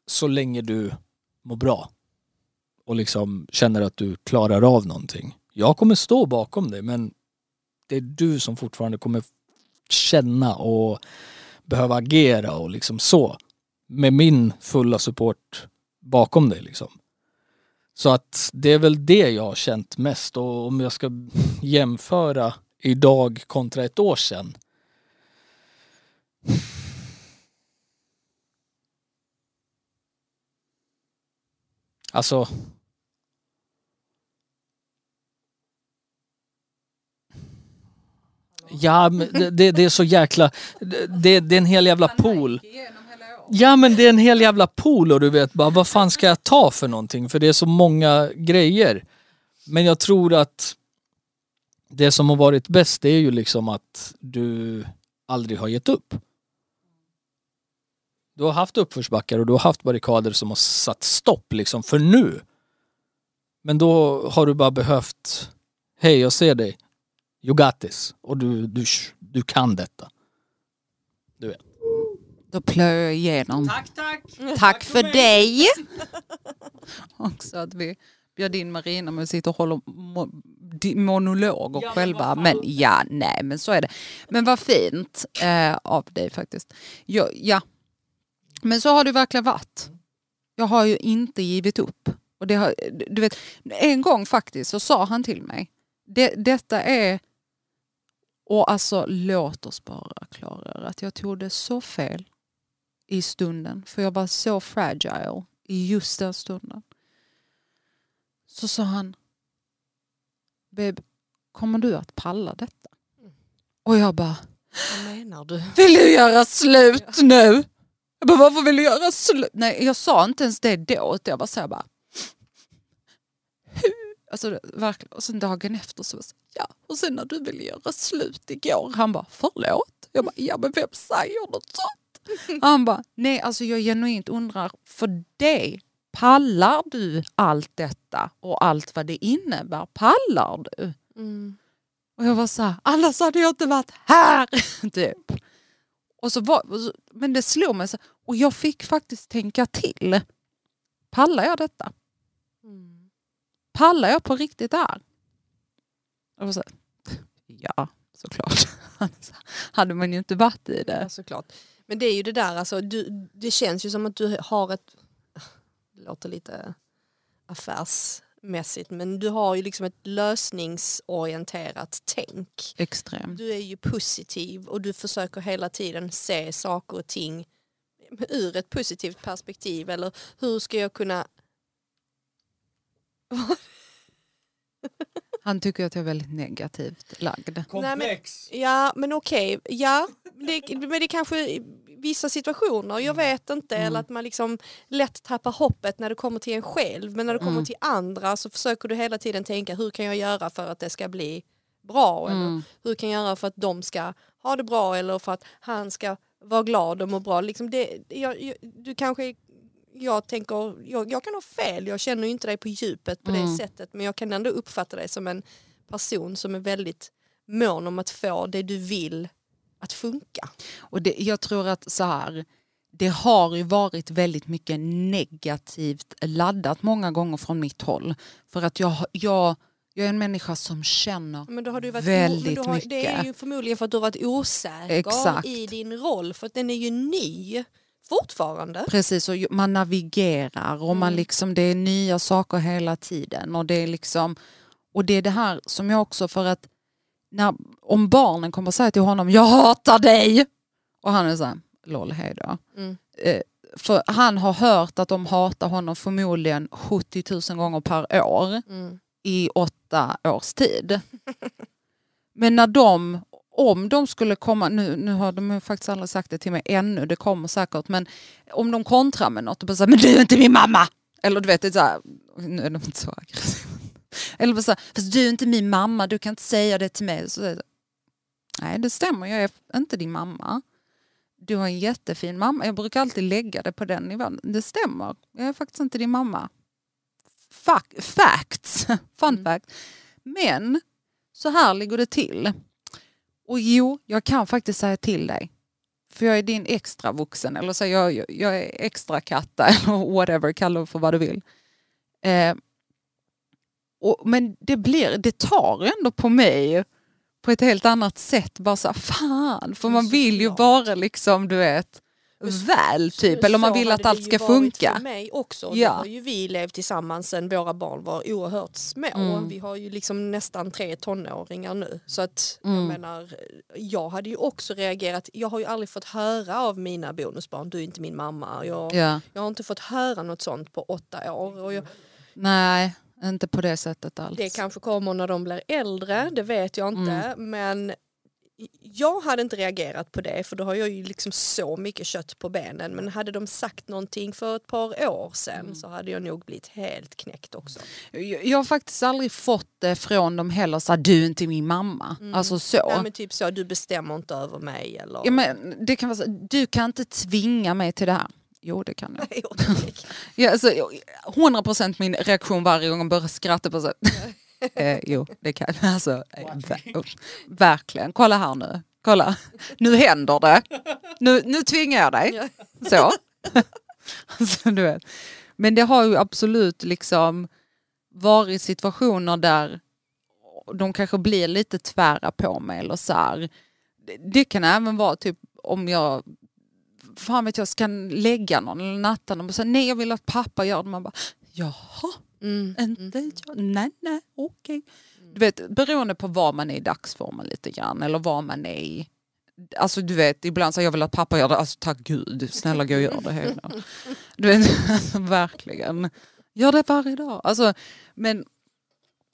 så länge du mår bra och liksom känner att du klarar av någonting. Jag kommer stå bakom dig, men det är du som fortfarande kommer känna och behöva agera och liksom så. Med min fulla support bakom dig liksom. Så att det är väl det jag har känt mest. Och om jag ska jämföra idag kontra ett år sedan. Alltså. Ja, men det, det är så jäkla. Det, det är en hel jävla pool. Ja, men det är en hel jävla pool och du vet bara, vad fan ska jag ta för någonting? För det är så många grejer. Men jag tror att det som har varit bäst, det är ju liksom att du aldrig har gett upp. Du har haft uppförsbackar och du har haft barrikader som har satt stopp liksom för nu. Men då har du bara behövt, hej jag ser dig, you got this. Och du, du, du kan detta. Du vet. Då plöjer jag igenom. Tack, tack. Tack, tack för, för dig. Också att vi bjöd in Marina men sitter och håller monologer ja, själva. Men ja, nej, men så är det. Men vad fint eh, av dig faktiskt. Ja, ja. Men så har du verkligen varit. Jag har ju inte givit upp. Och det har, du vet, en gång faktiskt så sa han till mig. Det, detta är... Och alltså, låt oss bara klara att jag tog det så fel i stunden. För jag var så fragile i just den stunden. Så sa han, babe, kommer du att palla detta? Mm. Och jag bara, vad menar du? Vill du göra slut ja. nu? Jag bara, varför vill du göra slut? Nej, jag sa inte ens det då. Jag bara så här bara, alltså, verkligen. Och sen dagen efter så var så, ja, och sen när du ville göra slut igår, han bara, förlåt. Jag bara, ja men vem säger något sånt? Han bara, nej alltså jag genuint undrar för dig, pallar du allt detta och allt vad det innebär, pallar du? Mm. Och jag var så här, annars hade jag inte varit här, typ. Och så var, men det slog mig så, och jag fick faktiskt tänka till, pallar jag detta? Mm. Pallar jag på riktigt där? Och så, ja, såklart. Hade man ju inte varit i det. Ja, såklart. Men det är ju det där, alltså, du, det känns ju som att du har ett, det låter lite affärsmässigt, men du har ju liksom ett lösningsorienterat tänk. Extremt. Du är ju positiv och du försöker hela tiden se saker och ting ur ett positivt perspektiv. Eller hur ska jag kunna... Han tycker att jag är väldigt negativt lagd. Komplex. Nej, men, ja, men okej. Okay. Ja, det, men det är kanske vissa situationer. Jag vet inte. Mm. Eller att man liksom lätt tappar hoppet när det kommer till en själv. Men när det kommer mm. till andra så försöker du hela tiden tänka, hur kan jag göra för att det ska bli bra? Eller mm. hur kan jag göra för att de ska ha det bra? Eller för att han ska vara glad och må bra? Liksom det, jag, jag, du kanske... Jag tänker, jag, jag kan ha fel. Jag känner ju inte dig på djupet på mm. det sättet. Men jag kan ändå uppfatta dig som en person som är väldigt mån om att få det du vill att funka. Och det, jag tror att så här, det har ju varit väldigt mycket negativt laddat många gånger från mitt håll. För att jag, jag, jag är en människa som känner men då har du varit, väldigt men då har, mycket. Det är ju förmodligen för att du har varit osäker Exakt. i din roll. För att den är ju ny. Fortfarande. Precis, och man navigerar och mm. man liksom, det är nya saker hela tiden och det är liksom, och det är det här som jag också, för att när, om barnen kommer säga till honom, jag hatar dig, och han är så här, lol, hej då. Mm. Eh, för han har hört att de hatar honom förmodligen sjuttio tusen gånger per år mm. i åtta års tid. Men när de Om de skulle komma, nu, nu har de faktiskt aldrig sagt det till mig ännu, det kommer säkert, men om de kontrar med något och bara säger, men du är inte min mamma! Eller du vet, det är så här, nu är de inte så aggressiva. Eller bara så här, fast du är inte min mamma, du kan inte säga det till mig. Så, nej, det stämmer, jag är inte din mamma. Du har en jättefin mamma. Jag brukar alltid lägga det på den nivån. Det stämmer, jag är faktiskt inte din mamma. Fuck, facts! Fun fact. Men, så här ligger det till. Och jo, jag kan faktiskt säga till dig. För jag är din extra vuxen. Eller så jag, jag, jag är extra katta. Eller whatever, kalla det för vad du vill. Eh, och, men det, blir, det tar ändå på mig. På ett helt annat sätt. Bara så här, fan. För man vill ju bara liksom, du vet. Väl typ. Eller man vill att allt ska funka. För mig också. Ja. Har ju vi levt tillsammans sen våra barn var oerhört små. Mm. Vi har ju liksom nästan tre tonåringar nu. Så att mm. jag menar, jag hade ju också reagerat. Jag har ju aldrig fått höra av mina bonusbarn, du är inte min mamma. Jag, ja. jag har inte fått höra något sånt på åtta år. Och jag, Nej, inte på det sättet alls. Det kanske kommer när de blir äldre. Det vet jag inte. Mm. Men... jag hade inte reagerat på det, för då har jag ju liksom så mycket kött på benen. Men hade de sagt någonting för ett par år sedan mm. så hade jag nog blivit helt knäckt också. Jag, jag har faktiskt aldrig fått det från dem heller, så att du är inte min mamma. Mm. Alltså så. Nej, men typ så, du bestämmer inte över mig. Eller... ja, men det kan vara så, du kan inte tvinga mig till det här. Jo, det kan jag. Jo, det kan jag. Ja, alltså, hundra procent min reaktion varje gång börjar skratta på sig. Eh, jo, det kan alltså, eh, ver- verkligen. Kolla här nu. Kolla. Nu händer det. nu, nu tvingar jag dig. Så. Alltså, du vet. Men det har ju absolut liksom varit situationer där de kanske blir lite tvära på mig eller så här. Det kan även vara typ om jag fan vet jag ska lägga någon eller natta någon och säga nej jag vill att pappa gör det. Man bara jaha, mm, inte mm. jag, nej nej okej. Okay. Mm. Du vet beroende på vad man är i dagsformen lite grann eller vad man är i. Alltså du vet ibland så jag vill att pappa gör det, alltså tack gud, snälla gå och gör det hela. Du vet alltså, verkligen. Gör det varje dag. Alltså men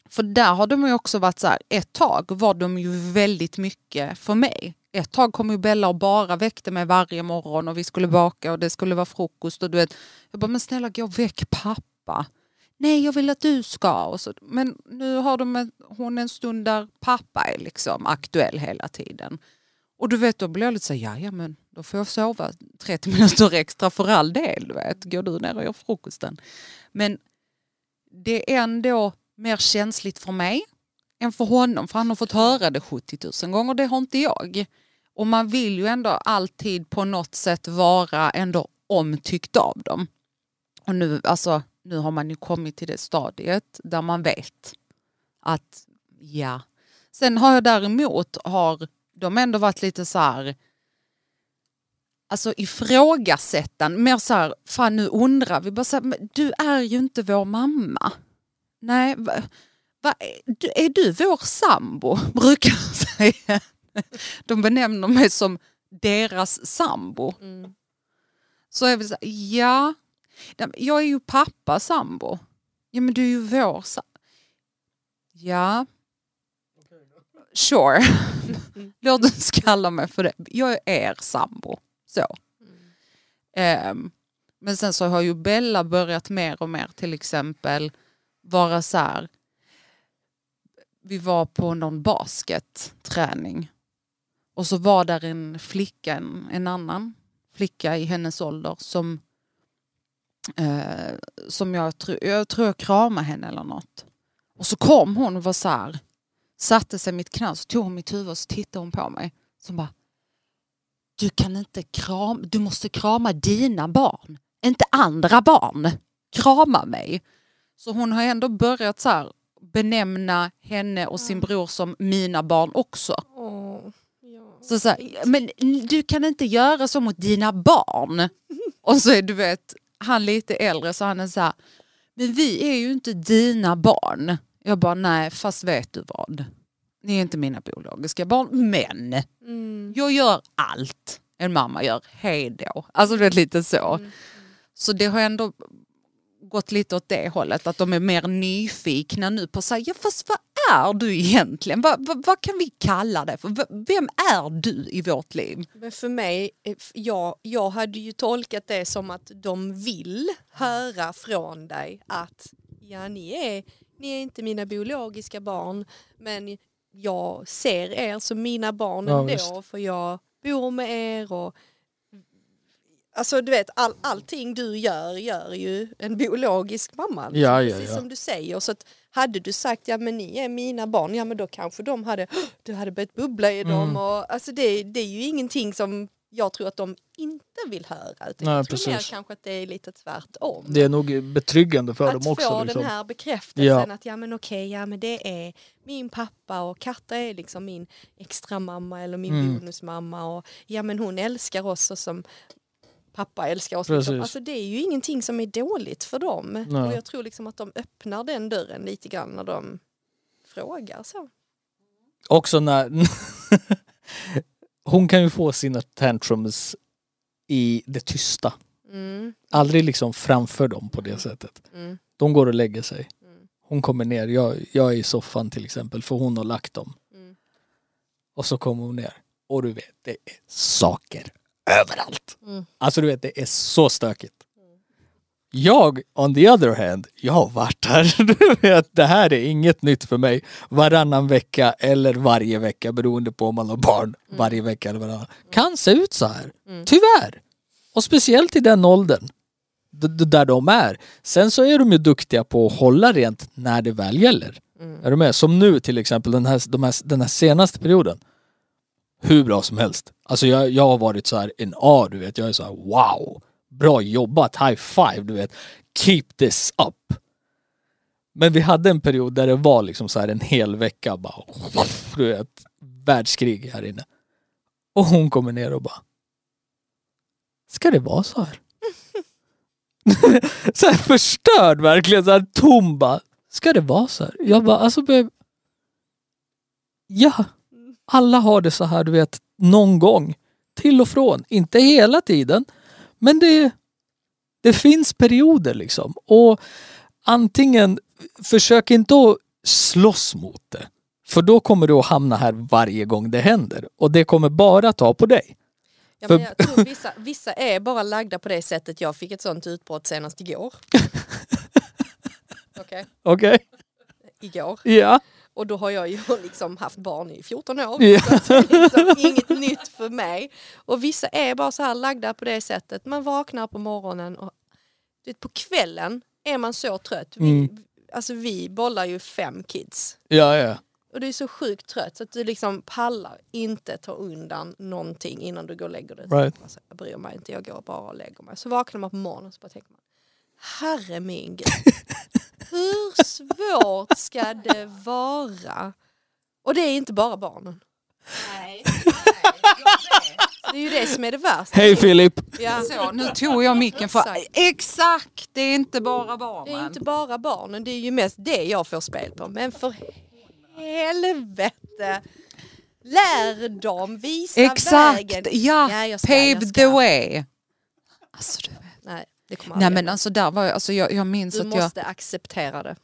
för där har de ju också varit så här, ett tag var de ju väldigt mycket för mig. Ett tag kom ju Bella och bara väckte mig varje morgon och vi skulle baka och det skulle vara frukost och du vet. Jag bara, men snälla gå väck pappa. Nej, jag vill att du ska. Och så, men nu har de en, hon en stund där pappa är liksom aktuell hela tiden. Och du vet, då blir jag lite så här, ja men då får jag sova trettio minuter extra för all del, du vet. Går du ner och gör frukosten. Men det är ändå mer känsligt för mig än för honom. För han har fått höra det sjuttio tusen gånger. Det har inte jag. Och man vill ju ändå alltid på något sätt vara ändå omtyckt av dem. Och nu, alltså, nu har man ju kommit till det stadiet där man vet att ja. Sen har jag däremot har de ändå varit lite så här alltså ifrågasättan. Mer så här, fan nu undrar vi bara så här, men du är ju inte vår mamma. Nej, va, va, är du vår sambo? Brukar jag säga. De benämner mig som deras sambo. Mm. Så jag vill säga, ja. Jag är ju pappa sambo. Ja, men du är ju vår sambo. Ja. Sure. Låt oss kalla mig för det. Jag är er sambo. Så. Mm. Um, men sen så har ju Bella börjat mer och mer till exempel vara så här. Vi var på någon basketträning. Och så var där en flicka, en, en annan flicka i hennes ålder som eh, som jag, tro, jag tror jag kramade henne eller något. Och så kom hon och var så här, satte sig i mitt knä, så tog hon mitt huvud och så tittade hon på mig. Så hon bara, du kan inte krama, du måste krama dina barn. Inte andra barn. Krama mig. Så hon har ändå börjat så här benämna henne och sin bror som mina barn också. Oh, ja. Så, så här, men du kan inte göra så mot dina barn. Och så är du vet, han lite äldre så han är så här, men vi är ju inte dina barn. Jag bara, nej fast vet du vad? Ni är inte mina biologiska barn. Men mm. jag gör allt en mamma gör. Hej då. Alltså det är lite så. Mm. Så det har ändå gått lite åt det hållet. Att de är mer nyfikna nu på så här, ja fast vad är du egentligen? Vad, vad, vad kan vi kalla det för? Vem är du i vårt liv? Men för mig, jag, jag hade ju tolkat det som att de vill höra från dig att ja ni är, ni är inte mina biologiska barn men jag ser er som mina barn ändå ja, för jag bor med er och alltså du vet, all, allting du gör gör ju en biologisk mamma. Ja, ja, precis ja. Som du säger. Så att, hade du sagt, ja men ni är mina barn, ja men då kanske de hade, du hade börjat bubbla i dem. Mm. Och, alltså det, det är ju ingenting som jag tror att de inte vill höra. Utan nej, jag tror mer kanske att det är lite tvärtom. Det är nog betryggande för att dem också. Att få liksom den här bekräftelsen ja. Att ja men okej, ja men det är min pappa och Katta är liksom min extra mamma eller min mm. bonusmamma. Och ja men hon älskar oss och som pappa älskar oss. Precis. Alltså det är ju ingenting som är dåligt för dem. Nej. Och jag tror liksom att de öppnar den dörren lite grann när de frågar så. Också när hon kan ju få sina tantrums i det tysta. Mm. Aldrig liksom framför dem på det sättet. Mm. De går och lägger sig. Mm. Hon kommer ner. Jag, jag är i soffan till exempel för hon har lagt dem. Mm. Och så kommer hon ner. Och du vet, det är saker överallt. Mm. Alltså du vet, det är så stökigt. Mm. Jag, on the other hand, jag har varit här. Du vet, det här är inget nytt för mig. Varannan vecka eller varje vecka, beroende på om man har barn. Mm. Varje vecka eller varannan. Mm. Kan se ut så här. Mm. Tyvärr. Och speciellt i den åldern. D- d- där de är. Sen så är de ju duktiga på att hålla rent när det väl gäller. Mm. Är du med? Som nu till exempel, den här, de här, den här senaste perioden. hur bra som helst. Alltså jag, jag har varit så här en A, du vet. Jag är så här, wow, bra jobbat, high five, du vet. Keep this up. Men vi hade en period där det var liksom så här en hel vecka bara, du vet, världskrig här inne. Och hon kommer ner och bara, ska det vara så här? Så här förstörd verkligen, så här tom bara, ska det vara så här? Jag bara, alltså be... ja, alla har det så här, du vet, någon gång, till och från, inte hela tiden, men det det finns perioder liksom. Och antingen försök inte att slåss mot det, för då kommer du att hamna här varje gång det händer, och det kommer bara ta på dig. Ja, men jag tror vissa, vissa är bara lagda på det sättet. Jag fick ett sånt utbrott senast igår. Okej. Okej. Igår. Ja. Och då har jag ju liksom haft barn i fjorton år. Ja. Så det är liksom inget nytt för mig. Och vissa är bara så här lagda på det sättet. Man vaknar på morgonen och på kvällen är man så trött. Vi, mm. Alltså vi bollar ju fem kids. Ja, ja. Och du är så sjukt trött så att du liksom pallar inte ta undan någonting innan du går och lägger dig. Right. Alltså, jag bryr mig inte, jag går bara och lägger mig. Så vaknar man på morgonen och så bara tänker man, herre min gud, hur svårt ska det vara? Och det är inte bara barnen. Nej, nej, jag vet. Det är ju det som är det värsta. Hej Filip! Ja. Så, nu tog jag micken för... Exakt. Exakt, det är inte bara barnen. Det är inte bara barnen, det är ju mest det jag får spel på. Men för... helvete. Lär dem, visa exakt, vägen. Exakt, ja. Ja, jag ska, paved jag ska. The way. Alltså du vet. Nej, det kommer aldrig. Nej, men alltså där var jag, alltså jag, jag minns du att jag... Du måste acceptera det.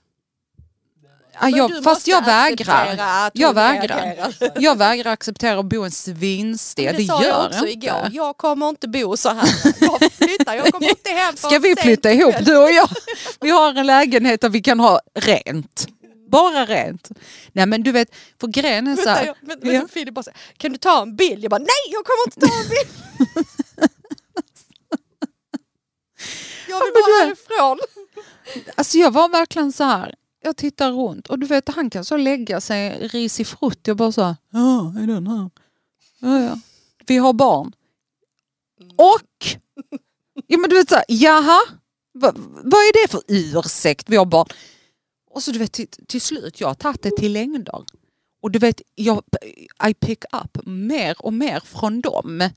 Ja, jag, fast jag vägrar. Jag vägrar. Jag vägrar acceptera att bo en svinstel. Det, det gör jag också inte. Igår. Jag kommer inte bo så här. Jag flyttar. Jag kommer inte hem. Ska vi flytta ihop, du och jag? Vi har en lägenhet där vi kan ha rent. Bara rent. Nej men du vet, för grejen är så här. Vänta, jag, vänta, vänta, ja. Filip bara, kan du ta en bild? Jag bara, nej jag kommer inte ta en bild. Jag vill bara härifrån. Alltså jag var verkligen så här. Jag tittar runt och du vet, han kan så lägga sig risifrutt. Jag bara så här, ja, är den här? Ja, ja. Vi har barn. Och, ja men du vet så här, jaha, vad, vad är det för ursäkt? Vi har barn. Och så du vet, till, till slut, jag har tagit det till längder. Och du vet, jag, I pick up mer och mer från dem.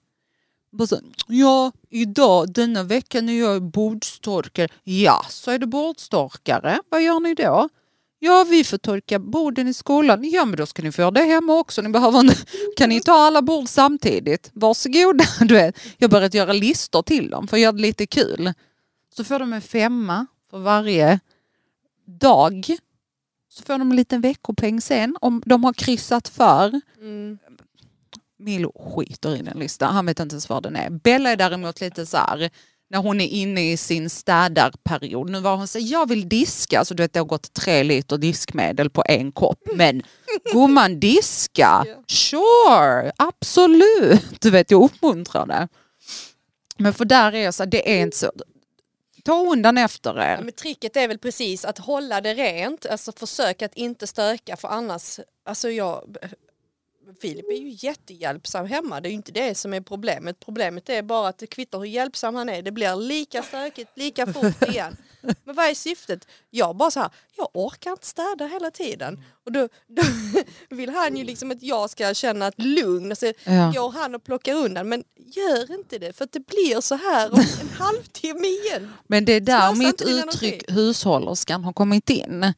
Så, ja, idag, denna veckan är jag bordstorkare. Ja, så är det bordstorkare. Vad gör ni då? Ja, vi får torka borden i skolan. Ja, men då ska ni få det hemma också. Ni behöver en, kan ni ta alla bord samtidigt? Varsågoda. Du vet, jag började göra listor till dem för att göra det lite kul. Så får de en femma för varje... dag, så får de en liten veckopeng sen om de har kryssat för. Mm. Milo skiter i den listan, han vet inte ens vad den är. Bella är däremot lite så här, när hon är inne i sin städarperiod, nu var hon så här, jag vill diska, så du vet det har gått tre liter diskmedel på en kopp, men går man diska? Sure, absolut, du vet jag uppmuntrar det. Men för där är jag så här, det är inte så. Ta undan efter er. Ja, men tricket är väl precis att hålla det rent. Alltså försök att inte stöka. För annars, alltså jag... Filip är ju jättehjälpsam hemma. Det är ju inte det som är problemet. Problemet är bara att det kvittar hur hjälpsam han är. Det blir lika stökigt, lika fort igen. Men vad är syftet? Jag bara så här, jag orkar inte städa hela tiden. Och då, då vill han ju liksom att jag ska känna ett lugn. Och så ja. Går han och plockar undan. Men gör inte det, för att det blir så här om en halvtimme igen. Men det är där Slösa mitt uttryck hushållerskan har kommit in.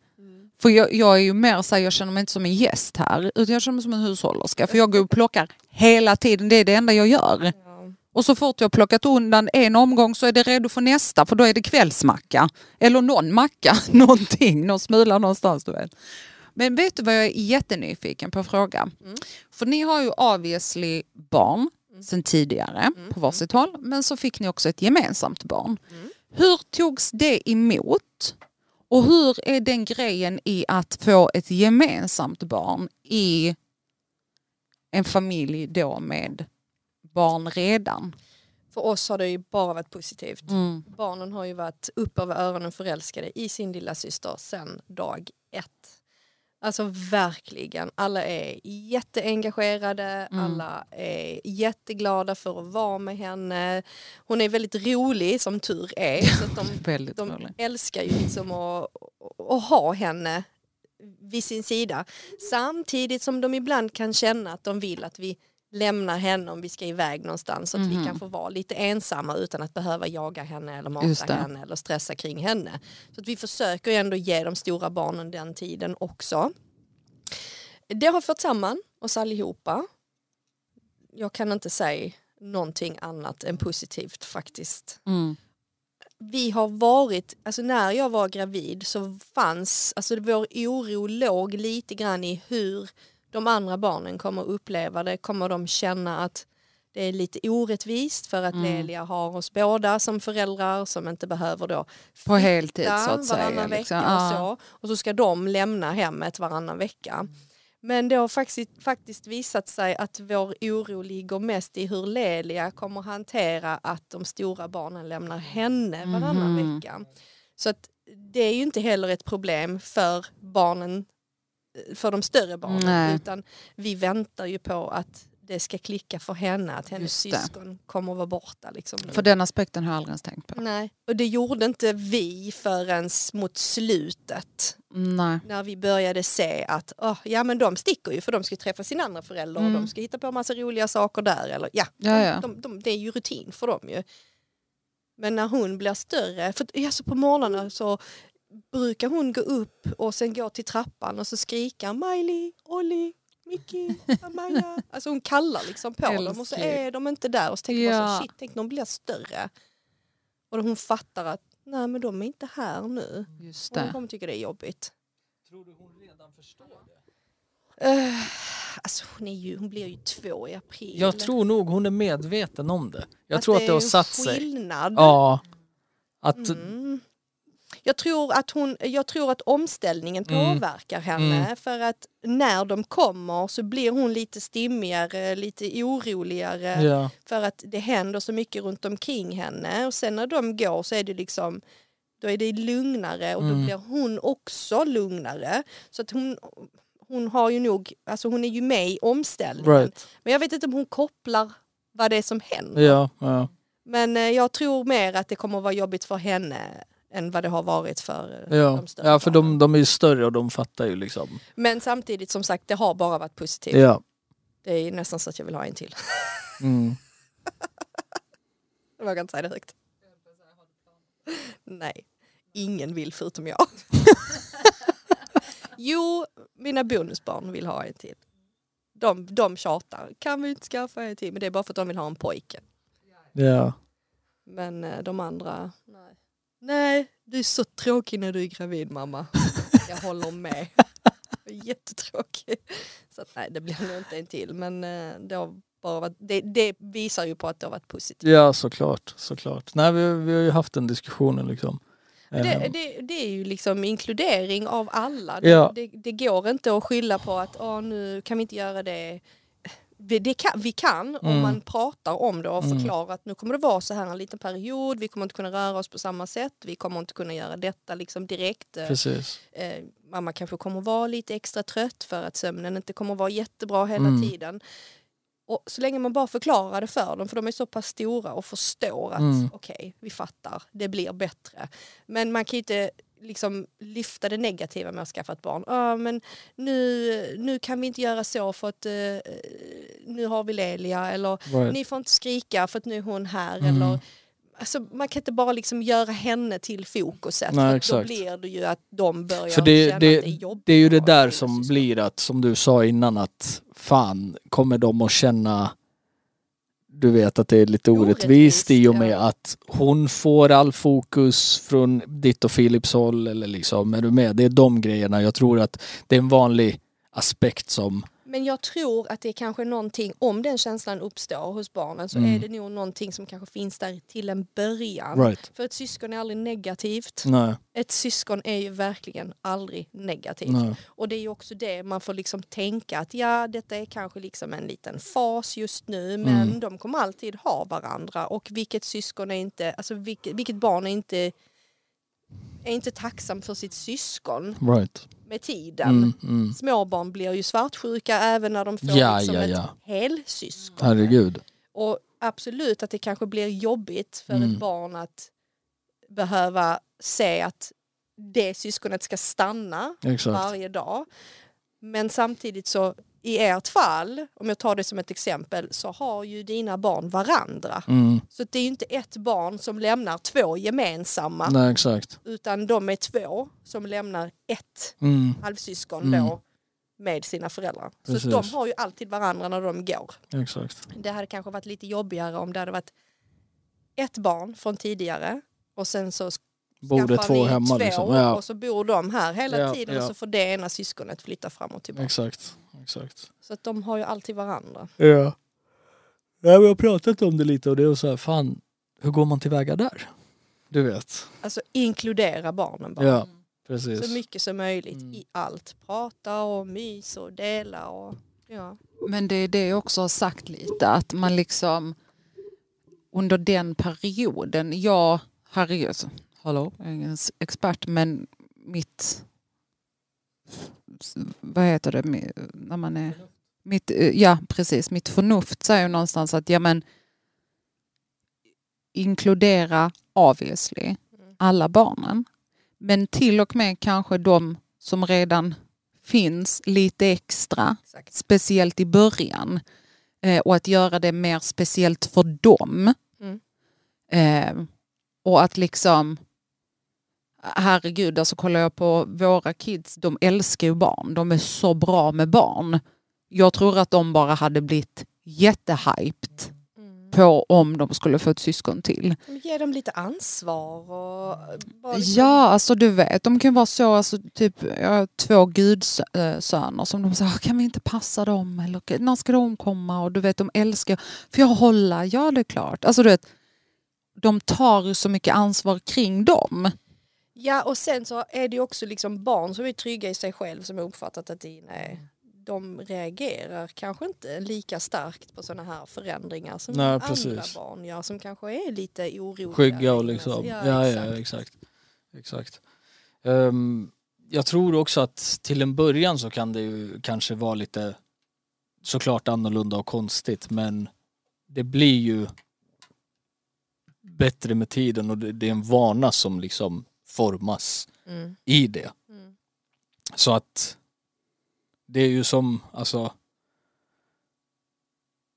För jag, jag är ju mer så här, jag känner mig inte som en gäst här. Utan jag känner mig som en hushållerska. För jag går och plockar hela tiden. Det är det enda jag gör. Ja. Och så fort jag plockat undan en omgång så är det redo för nästa. För då är det kvällsmacka. Eller någon macka. Någonting. Någon smula någonstans, du vet. Men vet du vad jag är jättenyfiken på att fråga? Mm. För ni har ju obviously barn mm. sedan tidigare. Mm. På varsitt mm. håll. Men så fick ni också ett gemensamt barn. Mm. Hur togs det emot? Och hur är den grejen i att få ett gemensamt barn i en familj då med barn redan? För oss har det ju bara varit positivt. Mm. Barnen har ju varit upp över öronen förälskade i sin lilla syster sedan dag ett. Alltså verkligen. Alla är jätteengagerade. Mm. Alla är jätteglada för att vara med henne. Hon är väldigt rolig, som tur är. Så att de, de älskar ju liksom att, att ha henne vid sin sida. Samtidigt som de ibland kan känna att de vill att vi lämnar henne om vi ska iväg någonstans. Så att mm. vi kan få vara lite ensamma utan att behöva jaga henne eller mata henne eller stressa kring henne. Så att vi försöker ändå ge de stora barnen den tiden också. Det har fått samman oss allihopa. Jag kan inte säga någonting annat än positivt faktiskt. Mm. Vi har varit, alltså när jag var gravid så fanns, alltså vår oro låg lite grann i hur de andra barnen kommer uppleva det. Kommer de känna att det är lite orättvist för att mm. Lelia har oss båda som föräldrar som inte behöver då på heltid så att säga varannan vecka liksom. och så. Och så ska de lämna hemmet varannan vecka. Men det har faktiskt, faktiskt visat sig att vår oro ligger mest i hur Lelia kommer hantera att de stora barnen lämnar henne varannan mm. vecka. Så att det är ju inte heller ett problem för barnen, för de större barnen. Nej. Utan vi väntar ju på att det ska klicka för henne, att hennes syskon kommer att vara borta. Liksom. För den aspekten har jag aldrig ens tänkt på. Nej, och det gjorde inte vi förrän mot slutet. Nej. När vi började se att oh, ja, men de sticker ju för de ska träffa sina andra föräldrar mm. och de ska hitta på massa roliga saker där. Eller, ja, ja, ja. De, de, de, det är ju rutin för dem ju. Men när hon blir större, för alltså på morgonen så brukar hon gå upp och sen gå till trappan och så skrika Miley, Ollie, Mickey, Amaya. Alltså hon kallar liksom på Älsklig. dem och så är de inte där. Och så tänker ja. man så, shit, tänk de blir större. Och hon fattar att nej, men de är inte här nu. Just det. Och hon kommer tycka det är jobbigt. Tror du hon redan förstår det? Uh, alltså hon, är ju, hon blir ju två i april. Jag tror nog hon är medveten om det. Jag att tror att det, det har satt sig. Att det är en skillnad. Ja. Att... Mm. Jag tror att hon, jag tror att omställningen mm. påverkar henne mm. för att när de kommer så blir hon lite stimmigare, lite oroligare ja. för att det händer så mycket runt omkring henne och sen när de går så är det liksom, då är det lugnare och mm. då blir hon också lugnare så att hon hon har ju nog, alltså hon är ju med i omställningen. Right. Men jag vet inte om hon kopplar vad det är som händer. Ja, ja. Men jag tror mer att det kommer att vara jobbigt för henne än vad det har varit för ja. de större. Ja, för de, de är ju större och de fattar ju liksom. Men samtidigt, som sagt, det har bara varit positivt. Ja. Det är nästan så att jag vill ha en till. Mm. Jag vågar inte säga det högt. Nej, ingen vill förutom jag. Jo, mina bonusbarn vill ha en till. De, de tjatar. Kan vi inte skaffa en till? Men det är bara för att de vill ha en pojke. Ja. Men de andra... Nej. Nej, du är så tråkig när du är gravid, mamma. Jag håller med. Jättetråkig. Så att, nej, det blir nog inte en till. Men det, har bara varit, det, det visar ju på att det har varit positivt. Ja, såklart. såklart. Nej, vi, vi har ju haft den diskussionen. Liksom. Det, det, det är ju liksom inkludering av alla. Ja. Det, det går inte att skylla på att åh, nu kan vi inte göra det. Det kan, vi kan om mm. man pratar om det och förklarar mm. att nu kommer det vara så här en liten period, vi kommer inte kunna röra oss på samma sätt, vi kommer inte kunna göra detta liksom direkt. Precis. Eh, mamma kanske kommer vara lite extra trött för att sömnen inte kommer vara jättebra hela mm. tiden. Och så länge man bara förklarar det för dem, för de är så pass stora och förstår att mm. okej, okay, vi fattar, det blir bättre. Men man kan ju inte liksom lyfta det negativa med att skaffa ett barn. Ah, men nu, nu kan vi inte göra så för att eh, nu har vi Lelia, eller right. ni får inte skrika för att nu är hon här. Mm. Eller, alltså, man kan inte bara liksom göra henne till fokuset. Nej, för exakt. Då blir det ju att de börjar för det, känna det, att det är jobbigt. Det är ju det där som blir att, som du sa innan, att fan, kommer de att känna, du vet, att det är lite orättvist, orättvist i och med ja. att hon får all fokus från ditt och Philips håll, eller liksom, är du med? Det är de grejerna. Jag tror att det är en vanlig aspekt som... Men jag tror att det är kanske någonting, om den känslan uppstår hos barnen så mm. är det nog någonting som kanske finns där till en början. Right. För ett syskon är aldrig negativt. Nej. Ett syskon är ju verkligen aldrig negativt. Nej. Och det är ju också det man får liksom tänka att ja, detta är kanske liksom en liten fas just nu, men mm. de kommer alltid ha varandra. Och vilket syskon är inte, alltså vilket, vilket barn är inte är inte tacksam för sitt syskon right. med tiden. Mm, mm. Småbarn blir ju svartsjuka även när de får ja, liksom ja, ett ja. helsyskon. Herregud. Och absolut att det kanske blir jobbigt för mm. ett barn att behöva se att det syskonet ska stanna Exakt. varje dag. Men samtidigt så i ert fall, om jag tar det som ett exempel, så har ju dina barn varandra. Mm. Så det är ju inte ett barn som lämnar två gemensamma. Nej, exakt. Utan de är två som lämnar ett mm. halvsyskon mm. då med sina föräldrar. Precis. Så de har ju alltid varandra när de går. Exakt. Det hade kanske varit lite jobbigare om det hade varit ett barn från tidigare och sen så bor det två hemma två, liksom. Ja. Och så bor de här hela ja, tiden ja. och så får det ena syskonet flytta fram och tillbaka. Exakt, exakt. Så att de har ju alltid varandra. Ja. Ja, vi har pratat om det lite och det är så här, fan, hur går man tillväga där? Du vet. Alltså inkludera barnen bara. Ja, precis. Så mycket som möjligt mm. i allt. Prata och mys och dela och ja. Men det är det jag också har sagt lite, att man liksom under den perioden, jag, Harry, alltså, hallå, jag är ingen expert, men mitt, vad heter det, när man är, mitt, ja precis, mitt förnuft säger någonstans att, ja men, inkludera obviously alla barnen, men till och med kanske de som redan finns lite extra, Exakt. speciellt i början, och att göra det mer speciellt för dem. Mm. Eh, och att liksom, herregud, alltså kollar jag på våra kids, de älskar ju barn. De är så bra med barn. Jag tror att de bara hade blivit jättehyped mm. på om de skulle få ett syskon till. Ge dem lite ansvar. Och bara liksom... Ja, alltså du vet. De kan vara så, alltså, typ, jag har två gudsöner som de säger, kan vi inte passa dem? Eller, när ska de komma? Och du vet, de älskar, för jag håller, ja det är klart. Alltså du vet, de tar ju så mycket ansvar kring dem. Ja, och sen så är det ju också liksom barn som är trygga i sig själv, som har uppfattat att det, nej, de reagerar kanske inte lika starkt på sådana här förändringar som nej, andra precis. barn gör, som kanske är lite oroliga. Skygga och liksom. Ja, ja, exakt. Ja, exakt. exakt. Um, jag tror också att till en början så kan det ju kanske vara lite såklart annorlunda och konstigt, men det blir ju bättre med tiden och det är en vana som liksom formas mm. i det. Mm. Så att det är ju som, alltså,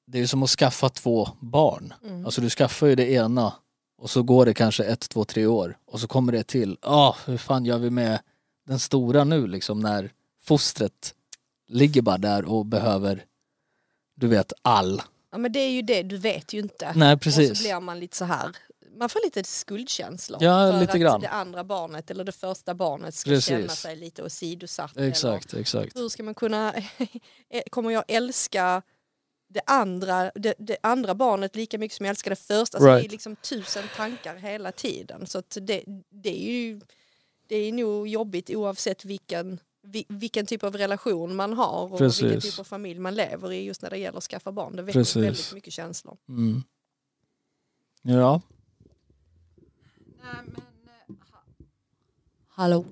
det är som att skaffa två barn. Mm. Alltså du skaffar ju det ena och så går det kanske ett, två, tre år och så kommer det till, ah, hur fan gör vi med den stora nu liksom, när fostret ligger bara där och behöver, du vet, all. Ja, men det är ju det, du vet ju inte. Nej, precis. Och så blir man lite så här, man får lite skuldkänslor ja, för lite att grann. Det andra barnet eller det första barnet ska precis. känna sig lite åsidosatt. Exakt, eller, exakt. Hur ska man kunna, kommer jag älska det andra, det, det andra barnet lika mycket som jag älskar det första? Right. Så det är liksom tusen tankar hela tiden. Så att det, det är ju, det är nog jobbigt oavsett vilken... vilken typ av relation man har och Precis. vilken typ av familj man lever i, just när det gäller att skaffa barn. Det väcker väldigt mycket känslor. Mm. Ja. Hallå.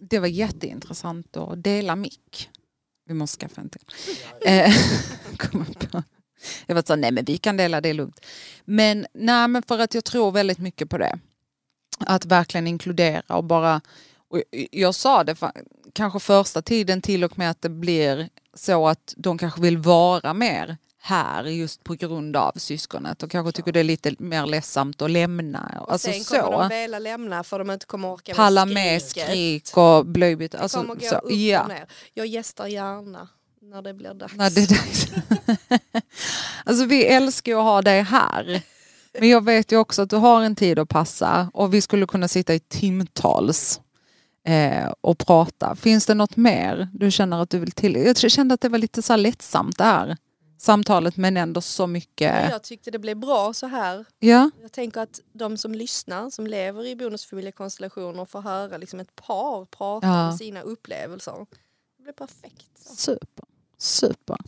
Det var jätteintressant att dela mick. Vi måste skaffa en till. Jag var så, nej men vi kan dela, det lugnt. Men nej, men för att jag tror väldigt mycket på det. Att verkligen inkludera och bara... Och jag sa det för, kanske första tiden till och med att det blir så att de kanske vill vara mer här just på grund av syskonet och kanske tycker det är lite mer ledsamt att lämna. Och alltså sen kommer så. De väl att lämna för de inte kommer orka med palla med skrik och blöjbyte. Det alltså, kommer gå så, upp och yeah. ner. Jag gästar gärna när det blir dags. När det är dags. Alltså vi älskar ju att ha dig här. Men jag vet ju också att du har en tid att passa och vi skulle kunna sitta i timtals och prata. Finns det något mer du känner att du vill till? Jag kände att det var lite så här lättsamt det här samtalet, men ändå så mycket. Jag tyckte det blev bra så här. Ja. Jag tänker att de som lyssnar, som lever i bonusfamiljekonstellationer, får höra liksom ett par prata ja. om sina upplevelser. Det blev perfekt. Så. Super. Super.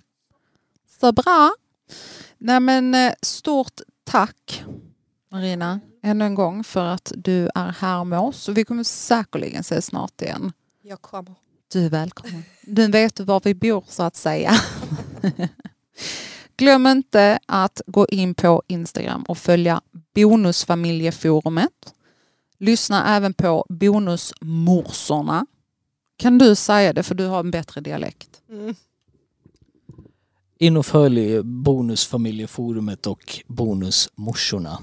Så bra. Nej men stort tack Marina, ännu en gång för att du är här med oss. Och vi kommer säkerligen se snart igen. Jag kommer. Du är välkommen. Du vet var vi bor, så att säga. Glöm inte att gå in på Instagram och följa Bonusfamiljeforumet. Lyssna även på Bonusmorsorna. Kan du säga det, för du har en bättre dialekt? Mm. In och följ Bonusfamiljeforumet och Bonusmorsorna.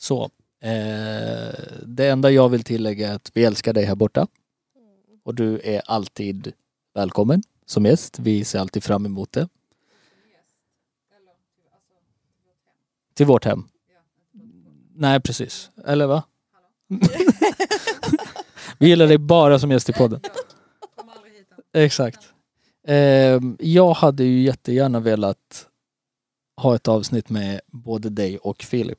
Så, eh, det enda jag vill tillägga är att vi älskar dig här borta. Och du är alltid välkommen som gäst. Vi ser alltid fram emot det. Till vårt hem. Nej, precis. Eller va? Vi gillar dig bara som gäst i podden. Exakt. Jag hade ju jättegärna velat ha ett avsnitt med både dig och Filip.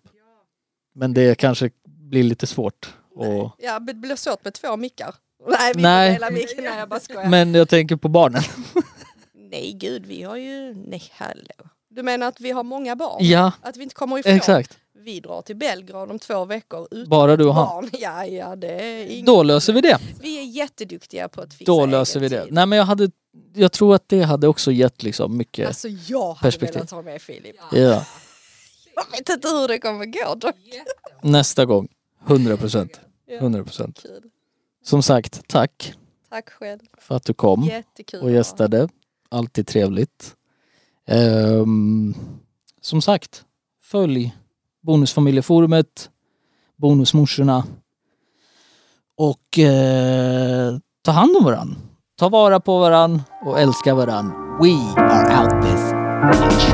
Men det kanske blir lite svårt. Och... ja, det blir svårt med två mickar. Nej, vi nej. Delar micken. Nej, jag bara skojar. Men jag tänker på barnen. Nej, gud, vi har ju... Nej, hallå. Du menar att vi har många barn? Ja. Att vi inte kommer ifrån? Exakt. Vi drar till Belgrad om två veckor utan bara du och barn. Han. Ja, ja, det är inget. Då löser vi det. Vi är jätteduktiga på att fixa. Då löser vi det. Tid. Nej, men jag hade... jag tror att det hade också gett liksom mycket perspektiv. Alltså jag hade perspektiv. Velat ha med Filip. Ja. Ja. Jag vet inte hur det kommer gå dock. Nästa gång. hundra procent. hundra procent. Som sagt, tack. Tack själv. För att du kom. Jättekul och gästade. Alltid trevligt. Um, som sagt, följ Bonusfamiljeforumet, Bonusmorsorna och eh, ta hand om varann. Ta vara på varann och älska varann. We are out this.